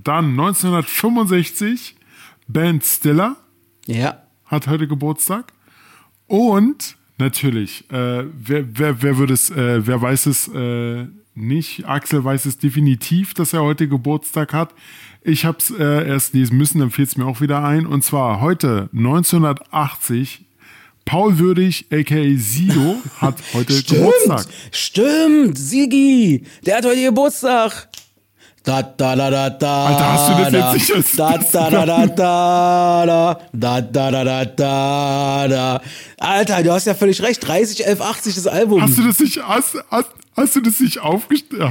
Dann 1965, Ben Stiller. Ja. Hat heute Geburtstag. Und natürlich, wer weiß es nicht? Axel weiß es definitiv, dass er heute Geburtstag hat. Ich habe es erst lesen müssen, dann fiel es mir auch wieder ein. Und zwar heute 1980, Paul Würdig, a.k.a. Sido, hat heute Geburtstag. Stimmt, Sigi, der hat heute Geburtstag. Da, da, da, da, da. Alter, hast du das da, jetzt nicht? Da, da, da, da, da, da, da, da, da, da, da. Alter, du hast ja völlig recht, 30.11.80 das Album. Hast du das nicht aufgeschrieben?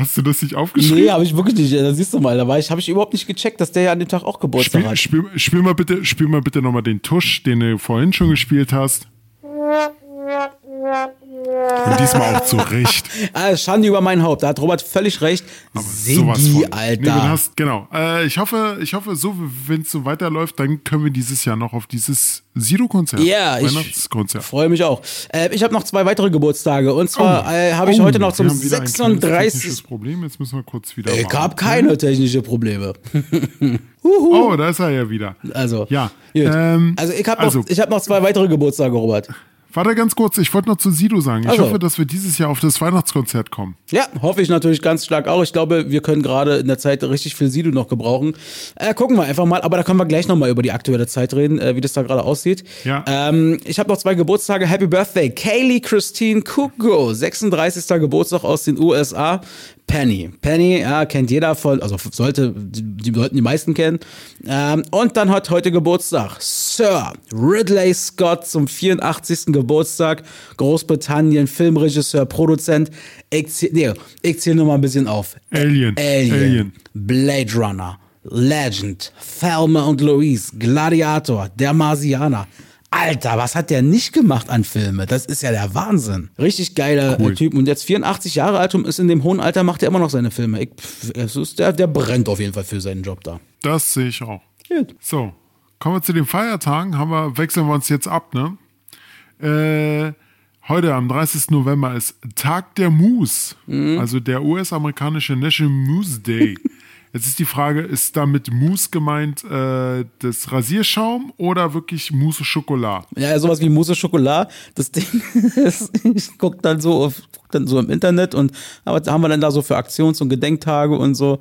Nee, habe ich wirklich nicht. Da siehst du mal, habe ich überhaupt nicht gecheckt, dass der ja an dem Tag auch Geburtstag hat. Spiel mal bitte nochmal den Tusch, den du vorhin schon gespielt hast. Und diesmal auch zu Recht. Schande über mein Haupt, da hat Robert völlig recht. Siggi, Alter. Nee, genau. Ich hoffe, so, wenn es so weiterläuft, dann können wir dieses Jahr noch auf dieses Sido-Konzert. Ja, ich freue mich auch. Ich habe noch 2 weitere Geburtstage. Und zwar habe ich heute noch zum 36. Ein technisches Problem, jetzt müssen wir kurz wieder machen. Ich habe keine technische Probleme. Oh, da ist er ja wieder. Also, ja. Ich habe noch 2 weitere Geburtstage, Robert. Warte ganz kurz, ich wollte noch zu Sido sagen. Ich hoffe, dass wir dieses Jahr auf das Weihnachtskonzert kommen. Ja, hoffe ich natürlich ganz stark auch. Ich glaube, wir können gerade in der Zeit richtig viel Sido noch gebrauchen. Gucken wir einfach mal, aber da können wir gleich nochmal über die aktuelle Zeit reden, wie das da gerade aussieht. Ja. Ich habe noch 2 Geburtstage. Happy Birthday, Kaylee Christine Cuoco, 36. Geburtstag aus den USA. Penny, ja, kennt jeder von, also sollten die meisten kennen. Und dann hat heute Geburtstag Sir Ridley Scott zum 84. Geburtstag, Großbritannien, Filmregisseur, Produzent. Ich zähle nochmal ein bisschen auf. Alien, Blade Runner, Legend, Thelma und Louise, Gladiator, Der Marsianer. Alter, was hat der nicht gemacht an Filme? Das ist ja der Wahnsinn. Richtig geiler Typ. Und jetzt 84 Jahre alt und ist in dem hohen Alter, macht er immer noch seine Filme. Der brennt auf jeden Fall für seinen Job da. Das sehe ich auch. Gut. So, kommen wir zu den Feiertagen. Wechseln wir uns jetzt ab, ne? Heute am 30. November ist Tag der Moose. Mhm. Also der US-amerikanische National Moose Day. Jetzt ist die Frage, ist damit Mousse gemeint, das Rasierschaum oder wirklich Mousse Schokolade? Ja, sowas wie Mousse Schokolade. Das Ding ist, ich guck dann so im Internet und was haben wir denn da so für Aktions- und Gedenktage und so.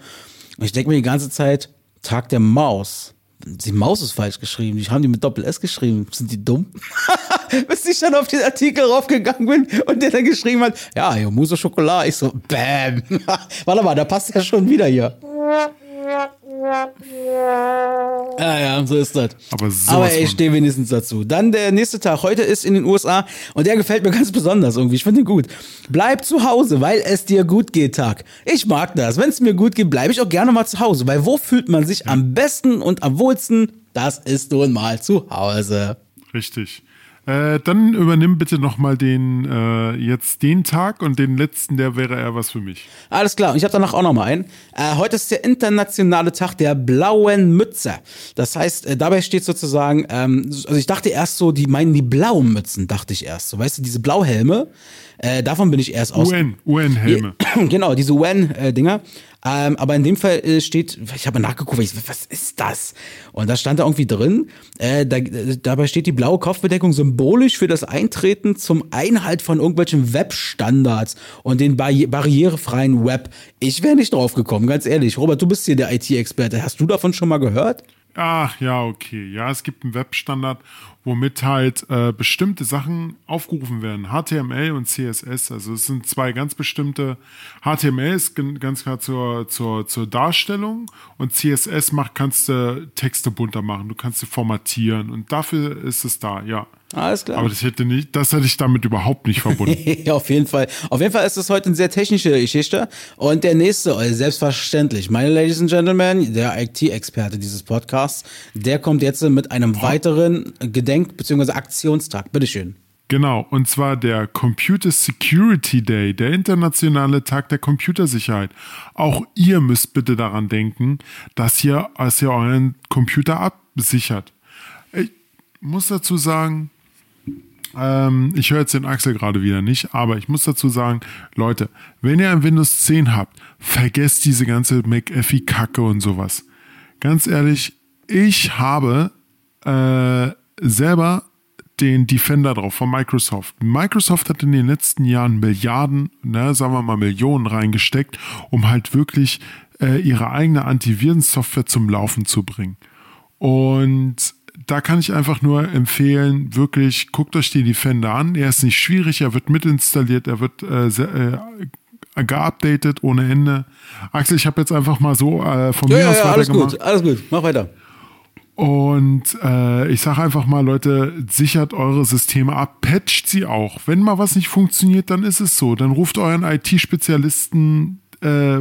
Und ich denke mir die ganze Zeit, Tag der Maus. Die Maus ist falsch geschrieben. Die haben die mit Doppel-S geschrieben. Sind die dumm? Bis ich dann auf den Artikel raufgegangen bin und der dann geschrieben hat, ja, hier, Mousse Schokolade. Ich so, bam. Warte mal, da passt ja schon wieder hier. Ja, so ist das. Aber ich stehe wenigstens dazu. Dann der nächste Tag. Heute ist in den USA und der gefällt mir ganz besonders irgendwie. Ich finde ihn gut. Bleib zu Hause, weil es dir gut geht, Tag. Ich mag das. Wenn es mir gut geht, bleibe ich auch gerne mal zu Hause. Weil wo fühlt man sich am besten und am wohlsten? Das ist nun mal zu Hause. Richtig. Dann übernimm bitte nochmal den Tag und den letzten, der wäre eher was für mich. Alles klar, und ich habe danach auch nochmal einen. Heute ist der internationale Tag der blauen Mütze. Das heißt, dabei steht sozusagen, also ich dachte erst so, die meinen die blauen Mützen, dachte ich erst. So, weißt du, diese Blauhelme, davon bin ich erst aus. UN-Helme. Genau, diese UN-Dinger. Aber in dem Fall steht, ich habe nachgeguckt, was ist das? Und da stand da irgendwie drin, dabei steht die blaue Kopfbedeckung symbolisch für das Eintreten zum Einhalt von irgendwelchen Webstandards und den barrierefreien Web. Ich wäre nicht drauf gekommen, ganz ehrlich. Robert, du bist hier der IT-Experte. Hast du davon schon mal gehört? Ach ja, okay. Ja, es gibt einen Webstandard, womit halt bestimmte Sachen aufgerufen werden. HTML und CSS, also es sind 2 ganz bestimmte. HTML ist ganz klar zur Darstellung und CSS kannst du Texte bunter machen, du kannst sie formatieren und dafür ist es da, ja. Alles klar. Aber das hätte ich damit überhaupt nicht verbunden. Ja, auf jeden Fall. Auf jeden Fall ist das heute eine sehr technische Geschichte. Und der nächste, selbstverständlich, meine Ladies and Gentlemen, der IT-Experte dieses Podcasts, der kommt jetzt mit einem weiteren Gedenk- bzw. Aktionstag. Bitteschön. Genau, und zwar der Computer Security Day, der internationale Tag der Computersicherheit. Auch ihr müsst bitte daran denken, dass ihr euren Computer absichert. Ich muss dazu sagen, ich höre jetzt den Axel gerade wieder nicht, aber ich muss dazu sagen, Leute, wenn ihr ein Windows 10 habt, vergesst diese ganze McAfee-Kacke und sowas. Ganz ehrlich, ich habe selber den Defender drauf von Microsoft. Microsoft hat in den letzten Jahren Millionen reingesteckt, um halt wirklich ihre eigene Antivirensoftware zum Laufen zu bringen. Und da kann ich einfach nur empfehlen, wirklich guckt euch den Defender an. Er ist nicht schwierig, er wird mitinstalliert, er wird geupdatet ohne Ende. Axel, ich habe jetzt einfach mal so von mir aus weitergemacht. Ja, alles gut, mach weiter. Und ich sage einfach mal, Leute, sichert eure Systeme ab, patcht sie auch. Wenn mal was nicht funktioniert, dann ist es so. Dann ruft euren IT-Spezialisten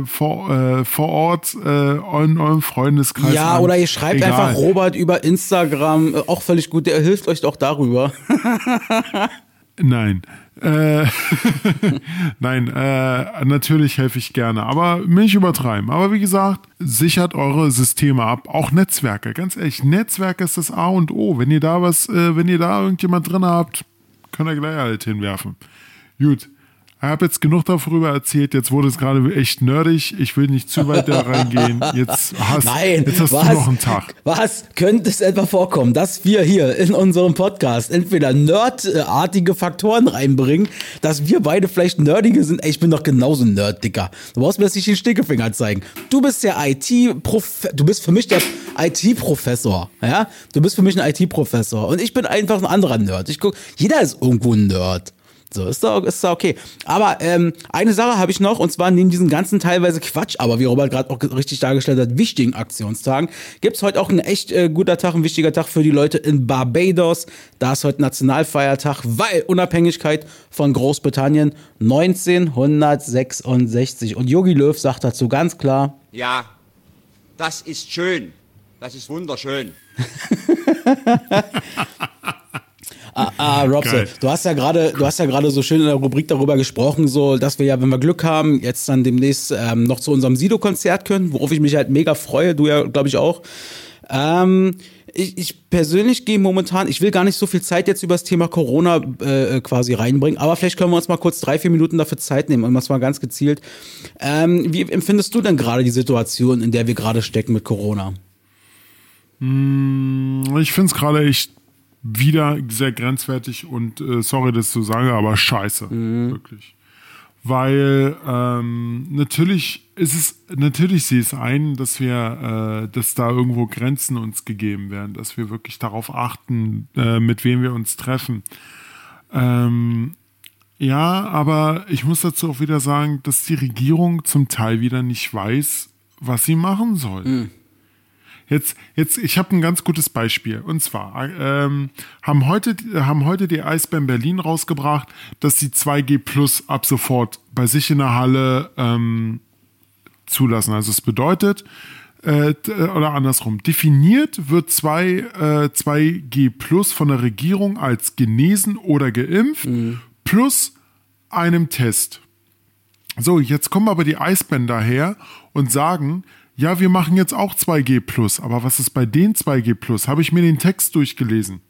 vor Ort in eurem Freundeskreis an. Oder ihr schreibt einfach Robert über Instagram, auch völlig gut, der hilft euch doch darüber. Nein. Nein, natürlich helfe ich gerne, aber nicht übertreiben. Aber wie gesagt, sichert eure Systeme ab, auch Netzwerke. Ganz ehrlich, Netzwerke ist das A und O. Wenn ihr da was, wenn ihr da irgendjemand drin habt, könnt ihr gleich halt hinwerfen. Gut. Ich habe jetzt genug darüber erzählt, jetzt wurde es gerade echt nerdig, ich will nicht zu weit da reingehen, jetzt hast du noch einen Tag. Was könnte es etwa vorkommen, dass wir hier in unserem Podcast entweder nerdartige Faktoren reinbringen, dass wir beide vielleicht nerdige sind? Ey, ich bin doch genauso nerd, Dicker. Du brauchst mir das nicht den Stinkefinger zeigen. Du bist der du bist für mich der IT-Professor, ja? Du bist für mich ein IT-Professor und ich bin einfach ein anderer Nerd. Ich guck, jeder ist irgendwo ein Nerd. So, ist da okay. Aber eine Sache habe ich noch, und zwar neben diesen ganzen teilweise Quatsch, aber wie Robert gerade auch richtig dargestellt hat, wichtigen Aktionstagen, gibt es heute auch einen echt guter Tag, ein wichtiger Tag für die Leute in Barbados. Da ist heute Nationalfeiertag, weil Unabhängigkeit von Großbritannien 1966. Und Jogi Löw sagt dazu ganz klar: Ja, das ist schön. Das ist wunderschön. Robson, geil. Du hast ja gerade so schön in der Rubrik darüber gesprochen, so, dass wir ja, wenn wir Glück haben, jetzt dann demnächst noch zu unserem Sido-Konzert können, worauf ich mich halt mega freue, du ja, glaube ich, auch. Ich persönlich gehe momentan, ich will gar nicht so viel Zeit jetzt über das Thema Corona quasi reinbringen, aber vielleicht können wir uns mal kurz 3-4 Minuten dafür Zeit nehmen und das mal ganz gezielt. Wie empfindest du denn gerade die Situation, in der wir gerade stecken mit Corona? Ich finde es gerade echt wieder sehr grenzwertig und sorry, dass ich so sage, aber scheiße, wirklich. Weil natürlich sehe ich es ein, dass wir, dass da irgendwo Grenzen uns gegeben werden, dass wir wirklich darauf achten, mit wem wir uns treffen. Ja, aber ich muss dazu auch wieder sagen, dass die Regierung zum Teil wieder nicht weiß, was sie machen soll. Jetzt, ich habe ein ganz gutes Beispiel. Und zwar haben heute die Eisbären Berlin rausgebracht, dass sie 2G Plus ab sofort bei sich in der Halle zulassen. Also es bedeutet, oder andersrum, definiert wird 2G Plus von der Regierung als genesen oder geimpft plus einem Test. So, jetzt kommen aber die Eisbären daher und sagen: Ja, wir machen jetzt auch 2G Plus, aber was ist bei den 2G Plus? Habe ich mir den Text durchgelesen.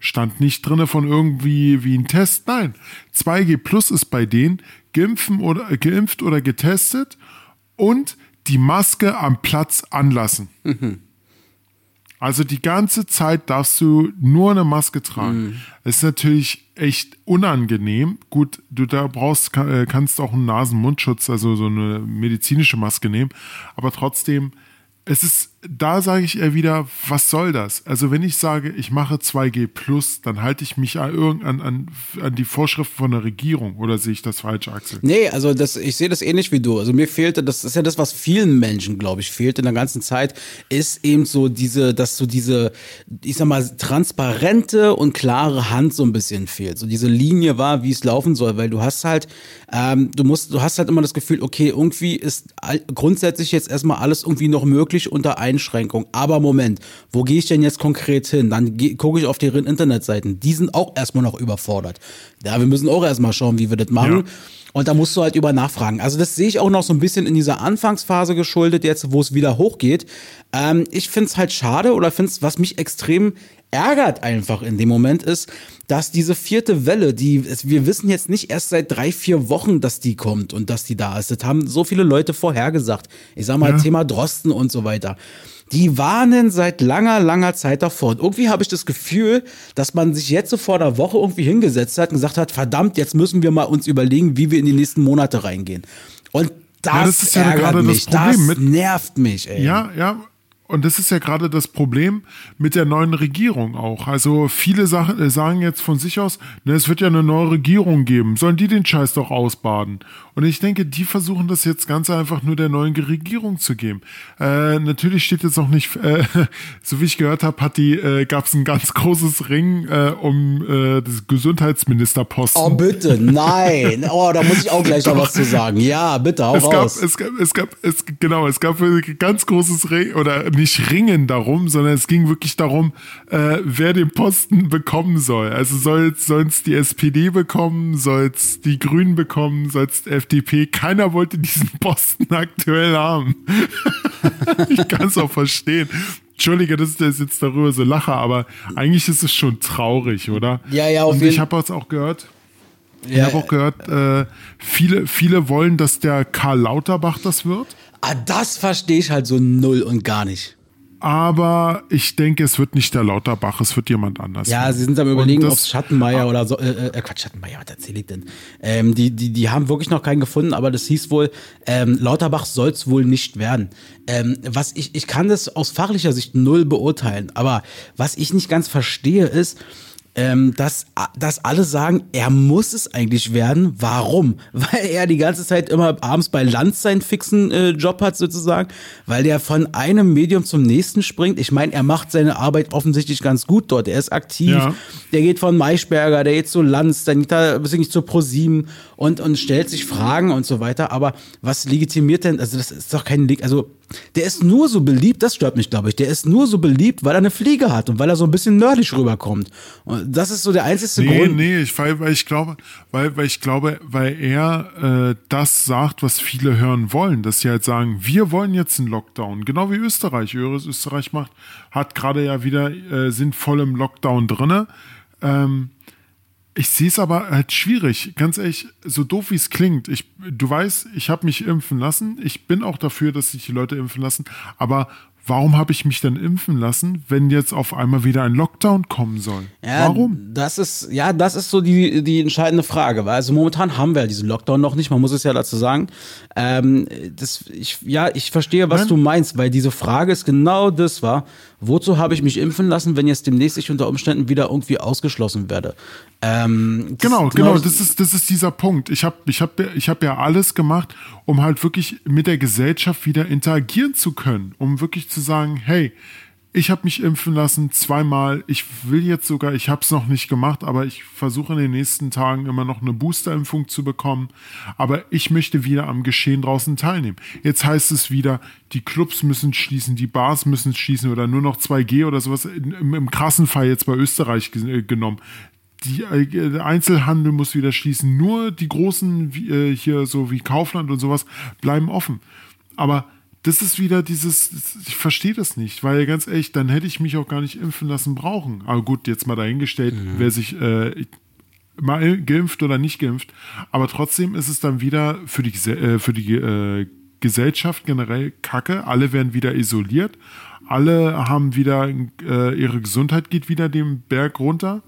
Stand nicht drinne von irgendwie wie ein Test. Nein, 2G Plus ist bei denen geimpft oder getestet und die Maske am Platz anlassen. Mhm. Also die ganze Zeit darfst du nur eine Maske tragen. Ist natürlich echt unangenehm. Gut, du da kannst auch einen Nasen-Mundschutz, also so eine medizinische Maske nehmen. Aber trotzdem, da sage ich eher wieder, was soll das? Also wenn ich sage, ich mache 2G Plus, dann halte ich mich an die Vorschriften von der Regierung. Oder sehe ich das falsch, Axel? Nee, also ich sehe das ähnlich wie du. Also mir fehlte, das ist ja das, was vielen Menschen, glaube ich, fehlt in der ganzen Zeit, ist eben so diese, ich sag mal, transparente und klare Hand so ein bisschen fehlt. So diese Linie war, wie es laufen soll, weil du hast halt, du hast halt immer das Gefühl, okay, irgendwie ist grundsätzlich jetzt erstmal alles irgendwie noch möglich unter Einschränkung. Aber Moment, wo gehe ich denn jetzt konkret hin? Dann gucke ich auf deren Internetseiten. Die sind auch erstmal noch überfordert. Ja, wir müssen auch erstmal schauen, wie wir das machen. Ja. Und da musst du halt über nachfragen. Also das sehe ich auch noch so ein bisschen in dieser Anfangsphase geschuldet, jetzt, wo es wieder hochgeht. Ich finde es halt schade was mich extrem ärgert einfach in dem Moment ist, dass diese vierte Welle, wir wissen jetzt nicht erst seit 3-4 Wochen, dass die kommt und dass die da ist. Das haben so viele Leute vorhergesagt. Ich sag mal, ja. Thema Drosten und so weiter. Die warnen seit langer, langer Zeit davor. Und irgendwie habe ich das Gefühl, dass man sich jetzt so vor einer Woche irgendwie hingesetzt hat und gesagt hat, verdammt, jetzt müssen wir mal uns überlegen, wie wir in die nächsten Monate reingehen. Und das ärgert mich. Das nervt mich, ey. Ja. Und das ist ja gerade das Problem mit der neuen Regierung auch. Also viele sagen jetzt von sich aus, es wird ja eine neue Regierung geben. Sollen die den Scheiß doch ausbaden? Und ich denke, die versuchen das jetzt ganz einfach nur der neuen Regierung zu geben. Natürlich steht jetzt noch nicht, so wie ich gehört habe, gab es ein ganz großes Ring um das Gesundheitsministerposten. Oh bitte, nein. Oh, da muss ich auch gleich noch was zu sagen. Ja, bitte, hau raus. Es gab ein ganz großes Ring oder nicht ringen darum, sondern es ging wirklich darum, wer den Posten bekommen soll. Also soll's die SPD bekommen, soll's die Grünen bekommen, soll's die FDP. Keiner wollte diesen Posten aktuell haben. Ich kann es auch verstehen. Entschuldige, dass ich jetzt darüber so lache, aber eigentlich ist es schon traurig, oder? Ja, auf jeden Fall. Ich habe es auch gehört. Ja, ich habe auch gehört, viele wollen, dass der Karl Lauterbach das wird. Ah, das verstehe ich halt so null und gar nicht. Aber ich denke, es wird nicht der Lauterbach, es wird jemand anders. Ja, sie sind am Überlegen, ob es Schattenmeier oder so. Quatsch, Schattenmeier, was erzähle ich denn? Die haben wirklich noch keinen gefunden, aber das hieß wohl, Lauterbach soll es wohl nicht werden. Was ich kann das aus fachlicher Sicht null beurteilen, aber was ich nicht ganz verstehe ist, dass alle sagen, er muss es eigentlich werden. Warum? Weil er die ganze Zeit immer abends bei Lanz seinen fixen Job hat sozusagen, weil der von einem Medium zum nächsten springt. Ich meine, er macht seine Arbeit offensichtlich ganz gut dort. Er ist aktiv, ja. Der geht von Maischberger, der geht zu Lanz, dann geht er bis zu ProSieben und stellt sich Fragen und so weiter. Aber was legitimiert denn, also das ist doch kein Leg, also der ist nur so beliebt, das stört mich, glaube ich, der ist nur so beliebt, weil er eine Fliege hat und weil er so ein bisschen nerdig rüberkommt. Und das ist so der einzige Grund. Weil er das sagt, was viele hören wollen, dass sie halt sagen, wir wollen jetzt einen Lockdown, genau wie Österreich. Österreich hat gerade ja wieder, sind voll im Lockdown drinne. Ich sehe es aber halt schwierig, ganz ehrlich, so doof wie es klingt. Du weißt, ich habe mich impfen lassen. Ich bin auch dafür, dass sich die Leute impfen lassen. Aber warum habe ich mich dann impfen lassen, wenn jetzt auf einmal wieder ein Lockdown kommen soll? Ja, warum? Das ist so die entscheidende Frage. Weil also momentan haben wir ja diesen Lockdown noch nicht. Man muss es ja dazu sagen. Ich verstehe, was du meinst, weil diese Frage ist genau das war. Wozu habe ich mich impfen lassen, wenn jetzt demnächst ich unter Umständen wieder irgendwie ausgeschlossen werde? Genau, das ist dieser Punkt. Ich hab ja alles gemacht, um halt wirklich mit der Gesellschaft wieder interagieren zu können, um wirklich zu sagen, hey, ich habe mich impfen lassen, zweimal, ich habe es noch nicht gemacht, aber ich versuche in den nächsten Tagen immer noch eine Boosterimpfung zu bekommen, aber ich möchte wieder am Geschehen draußen teilnehmen. Jetzt heißt es wieder, die Clubs müssen schließen, die Bars müssen schließen oder nur noch 2G oder sowas, im krassen Fall jetzt bei Österreich genommen. Der Einzelhandel muss wieder schließen, nur die großen hier so wie Kaufland und sowas bleiben offen. Aber das ist wieder ich verstehe das nicht, weil ganz ehrlich, dann hätte ich mich auch gar nicht impfen lassen brauchen. Aber gut, jetzt mal dahingestellt, wer sich mal geimpft oder nicht geimpft. Aber trotzdem ist es dann wieder für die Gesellschaft generell Kacke. Alle werden wieder isoliert. Alle haben wieder, ihre Gesundheit geht wieder den Berg runter.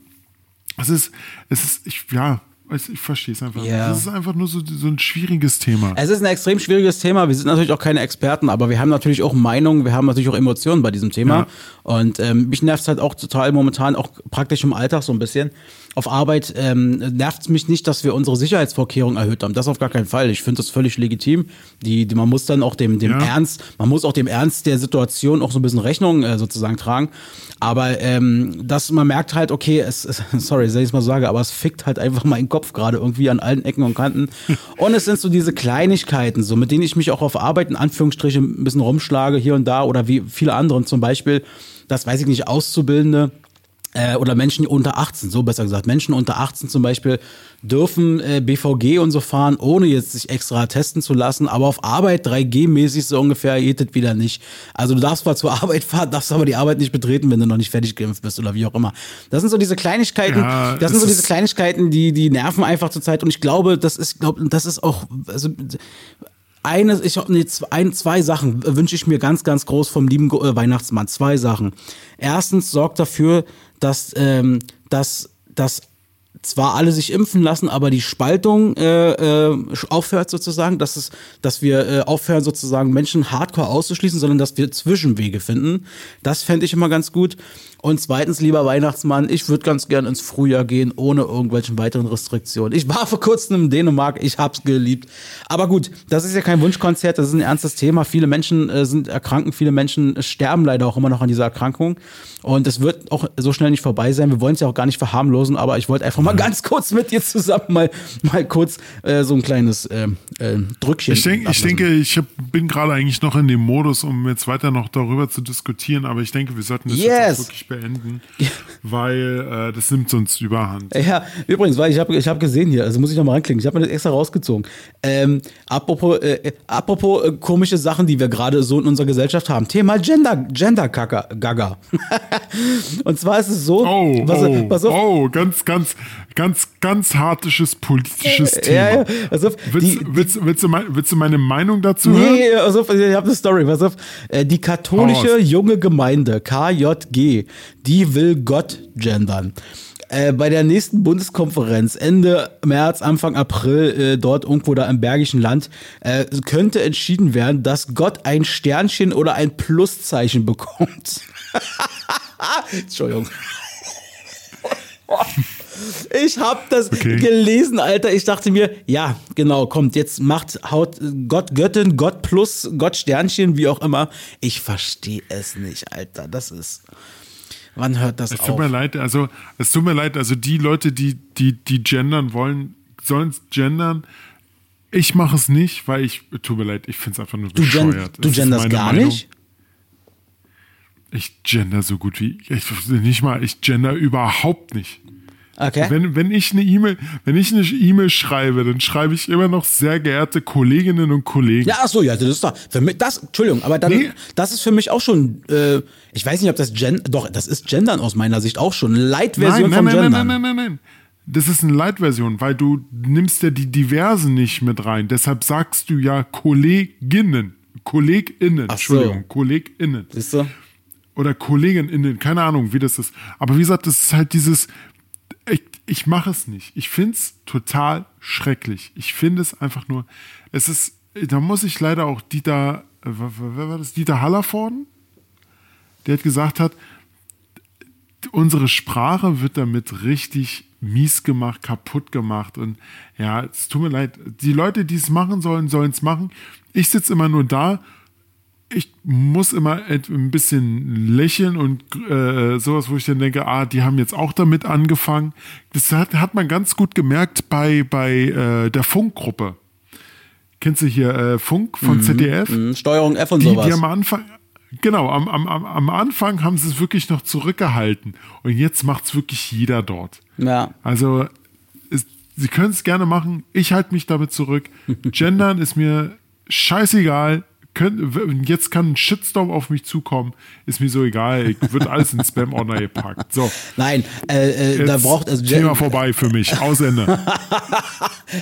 Ich verstehe es einfach nicht. Das ist einfach nur so ein schwieriges Thema. Es ist ein extrem schwieriges Thema. Wir sind natürlich auch keine Experten, aber wir haben natürlich auch Meinungen, wir haben natürlich auch Emotionen bei diesem Thema. Ja. Und mich nervt es halt auch total momentan, auch praktisch im Alltag so ein bisschen. Auf Arbeit nervt es mich nicht, dass wir unsere Sicherheitsvorkehrungen erhöht haben. Das auf gar keinen Fall. Ich finde das völlig legitim. Man muss dann auch dem Ernst der Situation auch so ein bisschen Rechnung sozusagen tragen. Aber man merkt halt, okay, sorry, dass ich es mal sage, aber es fickt halt einfach meinen Kopf gerade irgendwie an allen Ecken und Kanten. Und es sind so diese Kleinigkeiten, so mit denen ich mich auch auf Arbeit in Anführungsstrichen ein bisschen rumschlage hier und da oder wie viele anderen zum Beispiel, das weiß ich nicht, Auszubildende. Oder Menschen unter 18, so besser gesagt. Menschen unter 18 zum Beispiel dürfen BVG und so fahren, ohne jetzt sich extra testen zu lassen. Aber auf Arbeit 3G-mäßig so ungefähr geht das wieder nicht. Also du darfst zwar zur Arbeit fahren, darfst aber die Arbeit nicht betreten, wenn du noch nicht fertig geimpft bist oder wie auch immer. Das sind so diese Kleinigkeiten, die nerven einfach zur Zeit. Und ich glaube, zwei Sachen wünsche ich mir ganz, ganz groß vom lieben Weihnachtsmann. Zwei Sachen. Erstens, sorgt dafür, dass zwar alle sich impfen lassen, aber die Spaltung aufhört sozusagen, dass wir aufhören sozusagen Menschen hardcore auszuschließen, sondern dass wir Zwischenwege finden. Das fände ich immer ganz gut. Und zweitens, lieber Weihnachtsmann, ich würde ganz gern ins Frühjahr gehen, ohne irgendwelchen weiteren Restriktionen. Ich war vor kurzem in Dänemark, ich hab's geliebt. Aber gut, das ist ja kein Wunschkonzert, das ist ein ernstes Thema. Viele Menschen sind erkranken, viele Menschen sterben leider auch immer noch an dieser Erkrankung. Und es wird auch so schnell nicht vorbei sein. Wir wollen es ja auch gar nicht verharmlosen, aber ich wollte einfach mal mal ganz kurz mit dir zusammen mal kurz so ein kleines Drückchen. Ich denke, ich bin gerade eigentlich noch in dem Modus, um jetzt weiter noch darüber zu diskutieren, aber ich denke, wir sollten das jetzt wirklich beenden, weil das nimmt sonst überhand. Ja, übrigens, weil ich hab gesehen hier, also muss ich nochmal reinklicken, ich habe mir das extra rausgezogen. Apropos komische Sachen, die wir gerade so in unserer Gesellschaft haben. Thema Gender-Gaga. Und zwar ist es so, ganz hartes politisches Thema. Ja. Willst du meine Meinung dazu hören? Nee, ich habe eine Story. Pass auf. Die katholische junge Gemeinde, KJG, die will Gott gendern. Bei der nächsten Bundeskonferenz Ende März, Anfang April, dort irgendwo da im Bergischen Land, könnte entschieden werden, dass Gott ein Sternchen oder ein Pluszeichen bekommt. Entschuldigung. Ich habe das gelesen, Alter. Ich dachte mir, ja, genau, kommt, jetzt haut Gott Göttin, Gott Plus, Gott Sternchen, wie auch immer. Ich verstehe es nicht, Alter. Das ist... Wann hört das auf? Es tut mir leid, also die Leute, die gendern wollen, sollen es gendern. Ich mache es nicht, weil tut mir leid, ich finde es einfach nur bescheuert. Du genderst gar nicht? Ich gender so gut wie, ich gender überhaupt nicht. Okay. Wenn ich eine E-Mail schreibe, dann schreibe ich immer noch sehr geehrte Kolleginnen und Kollegen. Ja, achso, ja, das ist doch. Für mich, Entschuldigung, aber dann, das ist für mich auch schon, ich weiß nicht, ob das das ist Gendern aus meiner Sicht auch schon. Light-Version von Gendern. Nein. Das ist eine Light-Version, weil du nimmst ja die Diversen nicht mit rein. Deshalb sagst du ja KollegInnen. Siehst du? Oder KollegInnen, keine Ahnung, wie das ist. Aber wie gesagt, das ist halt dieses... Ich mache es nicht. Ich finde es total schrecklich. Ich finde es einfach nur, da muss ich leider auch Dieter Hallervorden, der hat gesagt hat, unsere Sprache wird damit richtig mies gemacht, kaputt gemacht und ja, es tut mir leid. Die Leute, die es machen sollen, sollen es machen. Ich sitze immer nur da. Ich muss immer ein bisschen lächeln und sowas, wo ich dann denke, die haben jetzt auch damit angefangen. Das hat man ganz gut gemerkt bei der Funkgruppe. Kennst du hier Funk von ZDF? Steuerung F und sowas. Die am Anfang, genau, am Anfang haben sie es wirklich noch zurückgehalten. Und jetzt macht es wirklich jeder dort. Ja. Also, sie können es gerne machen. Ich halte mich damit zurück. Gendern ist mir scheißegal. Jetzt kann ein Shitstorm auf mich zukommen, ist mir so egal, ich würde alles in Spam-Ordner gepackt. So. Nein, da braucht es. Also Thema vorbei für mich, aus Ende.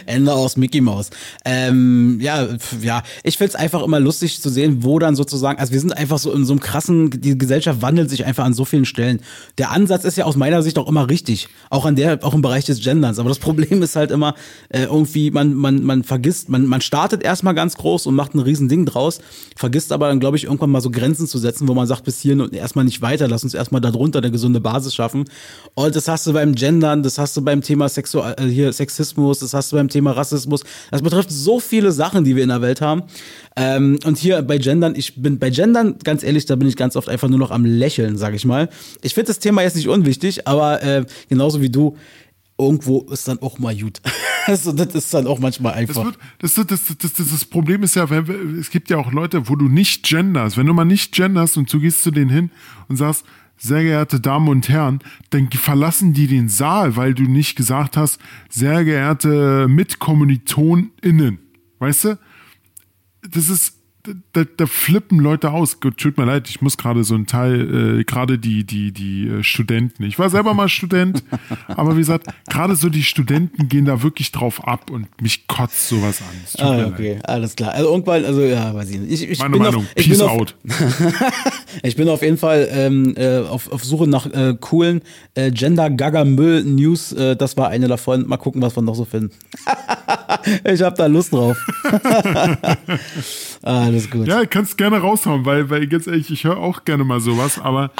Ende aus Mickey Mouse. Ich finde es einfach immer lustig zu sehen, wo dann sozusagen, also wir sind einfach so in so einem krassen, die Gesellschaft wandelt sich einfach an so vielen Stellen. Der Ansatz ist ja aus meiner Sicht auch immer richtig, auch im Bereich des Genderns, aber das Problem ist halt immer, irgendwie, man vergisst, man startet erstmal ganz groß und macht ein riesen Ding draus, vergisst aber dann, glaube ich, irgendwann mal so Grenzen zu setzen, wo man sagt, bis hierhin und erstmal nicht weiter, lass uns erstmal darunter eine gesunde Basis schaffen. Und das hast du beim Gendern, das hast du beim Thema Sexismus, das hast du beim Thema Rassismus. Das betrifft so viele Sachen, die wir in der Welt haben. Und hier bei Gendern, ich bin bei Gendern, ganz ehrlich, da bin ich ganz oft einfach nur noch am Lächeln, sage ich mal. Ich finde das Thema jetzt nicht unwichtig, aber genauso wie du, irgendwo ist dann auch mal gut. Also, das ist dann auch manchmal einfach. Das Problem ist ja, es gibt ja auch Leute, wo du nicht genderst. Wenn du mal nicht genderst und du gehst zu denen hin und sagst, sehr geehrte Damen und Herren, dann verlassen die den Saal, weil du nicht gesagt hast, sehr geehrte MitkommilitonInnen. Weißt du? Das ist, da flippen Leute aus. Gut, tut mir leid, ich muss gerade so einen Teil, gerade die Studenten. Ich war selber mal Student, aber wie gesagt, gerade so die Studenten gehen da wirklich drauf ab und mich kotzt sowas an. Okay, alles klar. Also irgendwann, weiß ich nicht. Meine Meinung, peace out. Ich bin auf jeden Fall auf Suche nach coolen Gender-Gaga-Müll-News. Das war eine davon. Mal gucken, was wir noch so finden. Ich habe da Lust drauf. Alles gut. Ja, kannst gerne raushauen, weil ganz ehrlich, ich höre auch gerne mal sowas, aber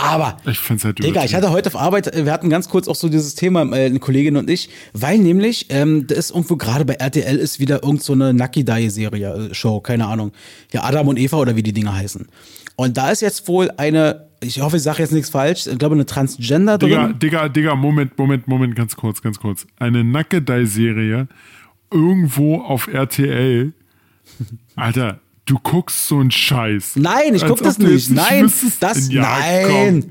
ich find's halt übertrieben. Digga, ich hatte heute auf Arbeit, wir hatten ganz kurz auch so dieses Thema, eine Kollegin und ich, weil nämlich, da ist irgendwo gerade bei RTL ist wieder irgend so eine Nakidai-Serie, Show, keine Ahnung. Ja, Adam und Eva oder wie die Dinger heißen. Und da ist jetzt wohl eine ich hoffe, ich sage jetzt nichts falsch, ich glaube eine Transgender drin. Digga, Moment, ganz kurz. Eine Nackedei-Serie irgendwo auf RTL. Alter, du guckst so einen Scheiß. Nein, ich guck das nicht.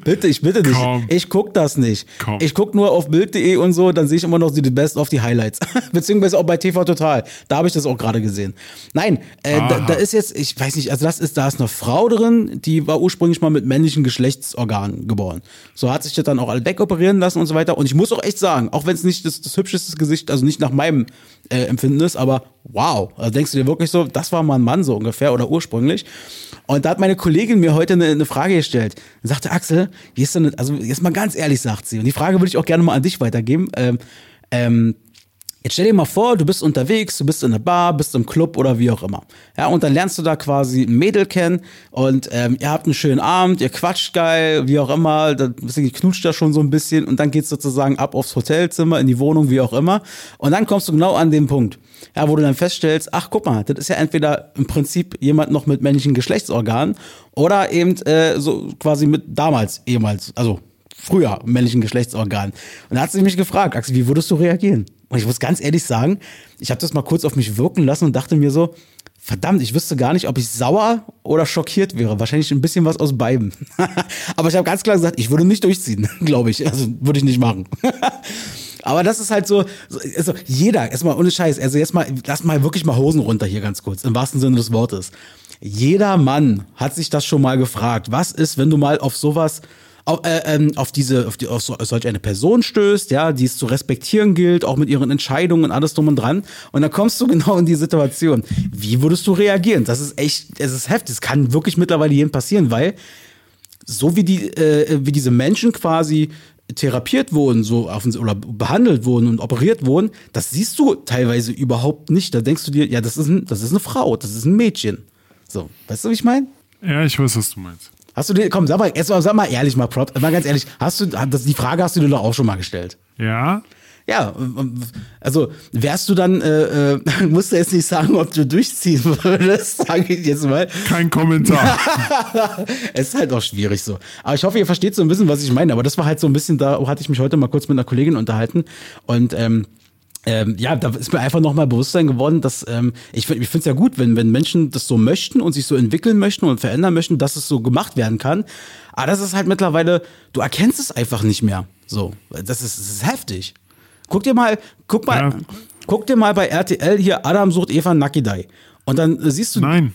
Bitte, ich bitte dich. Ich guck das nicht. Komm. Ich guck nur auf Bild.de und so, dann sehe ich immer noch die Best of, die Highlights. Beziehungsweise auch bei TV Total. Da habe ich das auch gerade gesehen. Nein, da ist jetzt, ich weiß nicht, also da ist eine Frau drin, die war ursprünglich mal mit männlichen Geschlechtsorganen geboren. So hat sich das dann auch alle wegoperieren lassen und so weiter. Und ich muss auch echt sagen, auch wenn es nicht das hübscheste Gesicht, also nicht nach meinem Empfinden ist, aber wow. Also denkst du dir wirklich so, das war mal ein Mann so ungefähr oder ursprünglich. Und da hat meine Kollegin mir heute eine Frage gestellt. Und sagte, Axel, wie ist denn, also jetzt mal ganz ehrlich, sagt sie. Und die Frage würde ich auch gerne mal an dich weitergeben. Jetzt stell dir mal vor, du bist unterwegs, du bist in einer Bar, bist im Club oder wie auch immer. Ja, und dann lernst du da quasi ein Mädel kennen und ihr habt einen schönen Abend, ihr quatscht geil, wie auch immer, dann knutscht da schon so ein bisschen und dann geht's sozusagen ab aufs Hotelzimmer, in die Wohnung, wie auch immer. Und dann kommst du genau an den Punkt, ja, wo du dann feststellst, ach guck mal, das ist ja entweder im Prinzip jemand noch mit männlichen Geschlechtsorganen oder eben so quasi mit früher männlichen Geschlechtsorganen. Und da hat sie mich gefragt, Axel, wie würdest du reagieren? Und ich muss ganz ehrlich sagen, ich habe das mal kurz auf mich wirken lassen und dachte mir so, verdammt, ich wüsste gar nicht, ob ich sauer oder schockiert wäre. Wahrscheinlich ein bisschen was aus beidem. Aber ich habe ganz klar gesagt, ich würde nicht durchziehen, glaube ich. Also würde ich nicht machen. Aber das ist halt so, also jeder, erstmal ohne Scheiß, also jetzt mal, lass mal wirklich mal Hosen runter hier ganz kurz, im wahrsten Sinne des Wortes. Jeder Mann hat sich das schon mal gefragt. Was ist, wenn du mal auf sowas... auf solch eine Person stößt, ja, die es zu respektieren gilt, auch mit ihren Entscheidungen und alles drum und dran. Und dann kommst du genau in die Situation. Wie würdest du reagieren? Das ist echt, es ist heftig. Es kann wirklich mittlerweile jedem passieren, weil so wie diese Menschen quasi therapiert wurden, so oder behandelt wurden und operiert wurden, das siehst du teilweise überhaupt nicht. Da denkst du dir, ja, das ist eine Frau, das ist ein Mädchen. So, weißt du, wie ich meine? Ja, ich weiß, was du meinst. Hast du dir, komm, sag mal ganz ehrlich, die Frage hast du dir doch auch schon mal gestellt. Ja. Ja, also wärst du dann, musst du jetzt nicht sagen, ob du durchziehen würdest, sage ich jetzt mal. Kein Kommentar. Es ist halt auch schwierig so. Aber ich hoffe, ihr versteht so ein bisschen, was ich meine. Aber das war halt so ein bisschen, da hatte ich mich heute mal kurz mit einer Kollegin unterhalten und ja, da ist mir einfach nochmal Bewusstsein geworden, dass ich finde es ja gut, wenn Menschen das so möchten und sich so entwickeln möchten und verändern möchten, dass es so gemacht werden kann. Aber das ist halt mittlerweile, du erkennst es einfach nicht mehr. So, das ist heftig. Guck dir mal bei RTL hier Adam sucht Eva Nakidai und dann siehst du. Nein.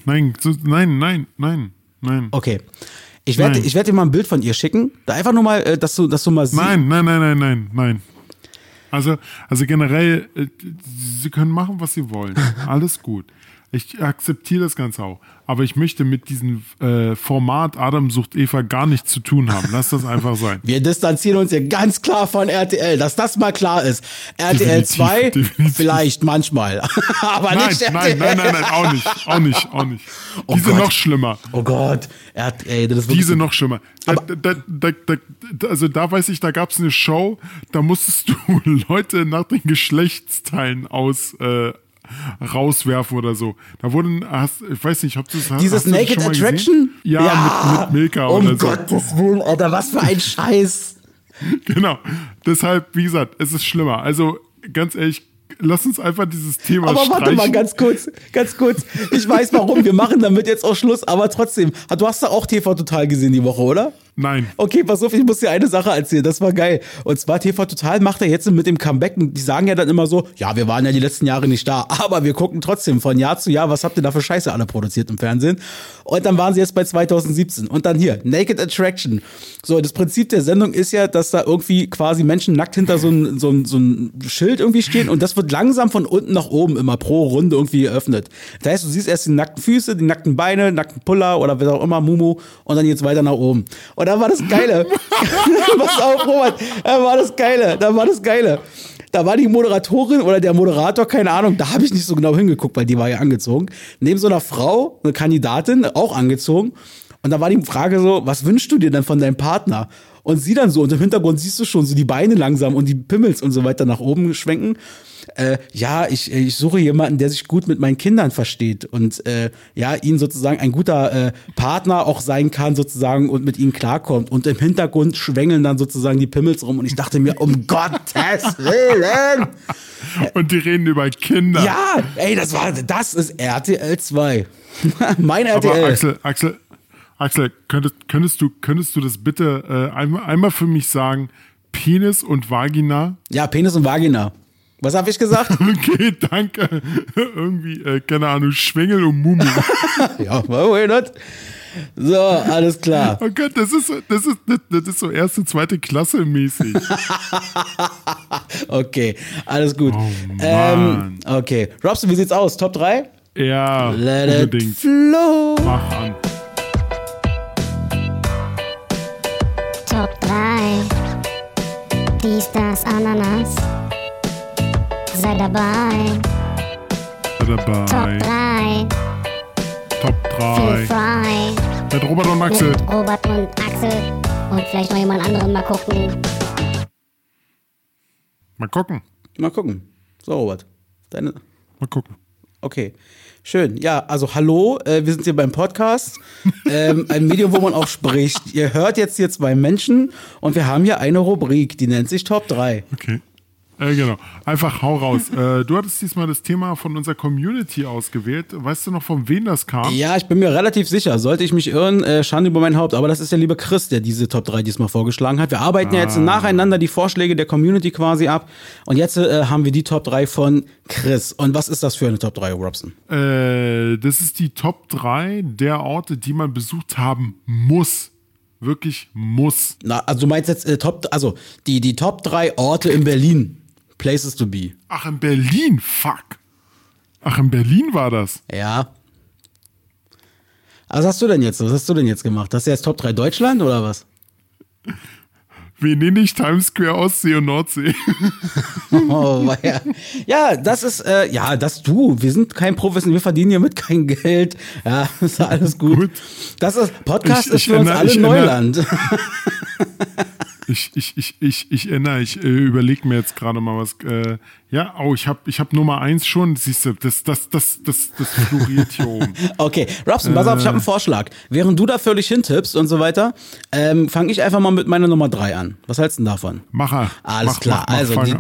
Okay. Ich werde dir mal ein Bild von ihr schicken. Da einfach nur mal, dass du mal siehst. Nein. Also generell, sie können machen, was sie wollen. Alles gut. Ich akzeptiere das Ganze auch. Aber ich möchte mit diesem Format Adam sucht Eva gar nichts zu tun haben. Lass das einfach sein. Wir distanzieren uns hier ganz klar von RTL, dass das mal klar ist. RTL 2, vielleicht manchmal. Aber nein, nicht RTL. Nein, auch nicht. Oh Diese Gott. Noch schlimmer. Oh Gott. Diese noch schlimmer. Da weiß ich, da gab es eine Show, da musstest du Leute nach den Geschlechtsteilen rauswerfen oder so. Da wurden, ich weiß nicht, ob du es hast. Dieses Naked Attraction? Ja, ja, mit Milka oder so. Um Gottes Willen, Alter, was für ein Scheiß. Genau. Deshalb, wie gesagt, es ist schlimmer. Also, ganz ehrlich, lass uns einfach dieses Thema streichen. Aber warte mal, ganz kurz. Ich weiß, warum. Wir machen damit jetzt auch Schluss, aber trotzdem. Du hast da auch TV Total gesehen die Woche, oder? Nein. Okay, pass auf, ich muss dir eine Sache erzählen, das war geil. Und zwar TV Total macht er jetzt mit dem Comeback, die sagen ja dann immer so, ja, wir waren ja die letzten Jahre nicht da, aber wir gucken trotzdem von Jahr zu Jahr, was habt ihr da für Scheiße alle produziert im Fernsehen? Und dann waren sie jetzt bei 2017 und dann hier, Naked Attraction. So, das Prinzip der Sendung ist ja, dass da irgendwie quasi Menschen nackt hinter so ein Schild irgendwie stehen und das wird langsam von unten nach oben immer pro Runde irgendwie eröffnet. Das heißt, du siehst erst die nackten Füße, die nackten Beine, nackten Puller oder was auch immer, Mumu und dann geht's weiter nach oben. Und dann war das Geile. Pass auf, Robert. Da war das Geile. Da war die Moderatorin oder der Moderator, keine Ahnung, da habe ich nicht so genau hingeguckt, weil die war ja angezogen. Neben so einer Frau, eine Kandidatin, auch angezogen. Und da war die Frage so, was wünschst du dir denn von deinem Partner? und sie dann so, und im Hintergrund siehst du schon so die Beine langsam und die Pimmels und so weiter nach oben schwenken. Ja, ich suche jemanden, der sich gut mit meinen Kindern versteht und ja, ihnen sozusagen ein guter Partner auch sein kann sozusagen und mit ihnen klarkommt. Und im Hintergrund schwängeln dann sozusagen die Pimmels rum und ich dachte mir, um Gottes Willen! Und die reden über Kinder. Ja, ey, das ist RTL 2. Mein RTL. Aber Axel, könntest du das bitte einmal für mich sagen? Penis und Vagina? Ja, Penis und Vagina. Was habe ich gesagt? Okay, danke. Irgendwie, keine Ahnung, Schwengel und Mumu. Ja, why not? So, alles klar. Oh Gott, das ist so erste, zweite Klasse mäßig. Okay, alles gut. Oh, Mann. Okay, Robson, wie sieht's aus? Top 3? Ja, let unbedingt. It flow. Mach an. Top 3. Dies, das, Ananas. Sei dabei. Top 3. Feel frei. Mit Robert und Axel. Und vielleicht noch jemand anderen. Mal gucken. So, Robert. Deine. Mal gucken. Okay. Schön. Ja, also hallo, wir sind hier beim Podcast. Ein Medium, wo man auch spricht. Ihr hört jetzt hier zwei Menschen und wir haben hier eine Rubrik, die nennt sich Top 3. Okay. Genau. Einfach hau raus. Du hattest diesmal das Thema von unserer Community ausgewählt. Weißt du noch, von wem das kam? Ja, ich bin mir relativ sicher. Sollte ich mich irren, Schande über mein Haupt. Aber das ist der liebe Chris, der diese Top 3 diesmal vorgeschlagen hat. Wir arbeiten ja jetzt nacheinander die Vorschläge der Community quasi ab. Und jetzt haben wir die Top 3 von Chris. Und was ist das für eine Top 3, Robson? Das ist die Top 3 der Orte, die man besucht haben muss. Wirklich muss. Na, also du meinst jetzt die Top 3 Orte in Berlin. Places to be. Ach, in Berlin, fuck. Ach, in Berlin war das. Ja. Also was hast du denn jetzt gemacht? Hast du jetzt Top 3 Deutschland oder was? Venedig, Times Square, Ostsee und Nordsee. Oh, ja. Ja, das ist, wir sind kein Professional, wir verdienen hiermit kein Geld. Ja, ist alles gut. Das ist, Podcast ist für uns alle Neuland. Ich überlege mir jetzt gerade mal was. Ich habe Nummer 1 schon. Siehst du, das floriert hier oben. Okay, Robson, pass auf, ich habe einen Vorschlag. Während du da völlig hintippst und so weiter, fange ich einfach mal mit meiner Nummer 3 an. Was hältst du denn davon?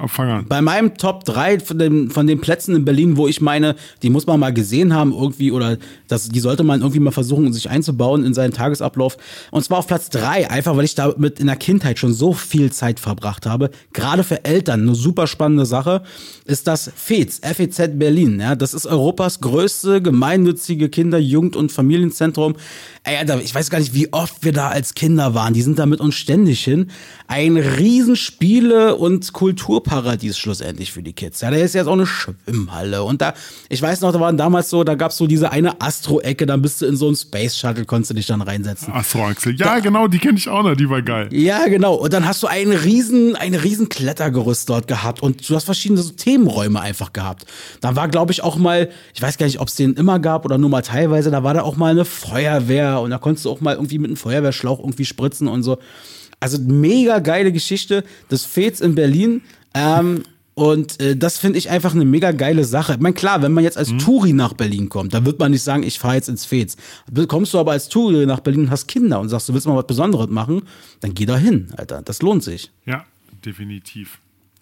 Fang an. Bei meinem Top 3 von den Plätzen in Berlin, wo ich meine, die muss man mal gesehen haben irgendwie oder die sollte man irgendwie mal versuchen, sich einzubauen in seinen Tagesablauf. Und zwar auf Platz 3, einfach weil ich da mit in der Kindheit schon so viel Zeit verbracht habe, gerade für Eltern, eine super spannende Sache, ist das FEZ, FEZ Berlin. Ja, das ist Europas größte gemeinnützige Kinder-, Jugend- und Familienzentrum. Ey, Alter, ich weiß gar nicht, wie oft wir da als Kinder waren. Die sind da mit uns ständig hin. Ein Riesenspiele- und Kulturparadies schlussendlich für die Kids. Ja, da ist jetzt auch eine Schwimmhalle. Und da, ich weiß noch, da waren damals so, da gab es so diese eine Astro-Ecke, dann bist du in so ein Space Shuttle, konntest du dich dann reinsetzen. Astro-Axel. Ja, genau, die kenne ich auch noch, die war geil. Ja, genau. Und dann hast du ein riesen Klettergerüst dort gehabt und du hast verschiedene so Themenräume einfach gehabt. Da war, glaube ich, auch mal, ich weiß gar nicht, ob es den immer gab oder nur mal teilweise, da war da auch mal eine Feuerwehr und da konntest du auch mal irgendwie mit einem Feuerwehrschlauch irgendwie spritzen und so. Also mega geile Geschichte des FEZ in Berlin. Und das finde ich einfach eine mega geile Sache. Ich meine, klar, wenn man jetzt als Touri nach Berlin kommt, dann wird man nicht sagen, ich fahre jetzt ins FEZ. Kommst du aber als Touri nach Berlin und hast Kinder und sagst, du willst mal was Besonderes machen, dann geh da hin, Alter. Das lohnt sich. Ja, definitiv.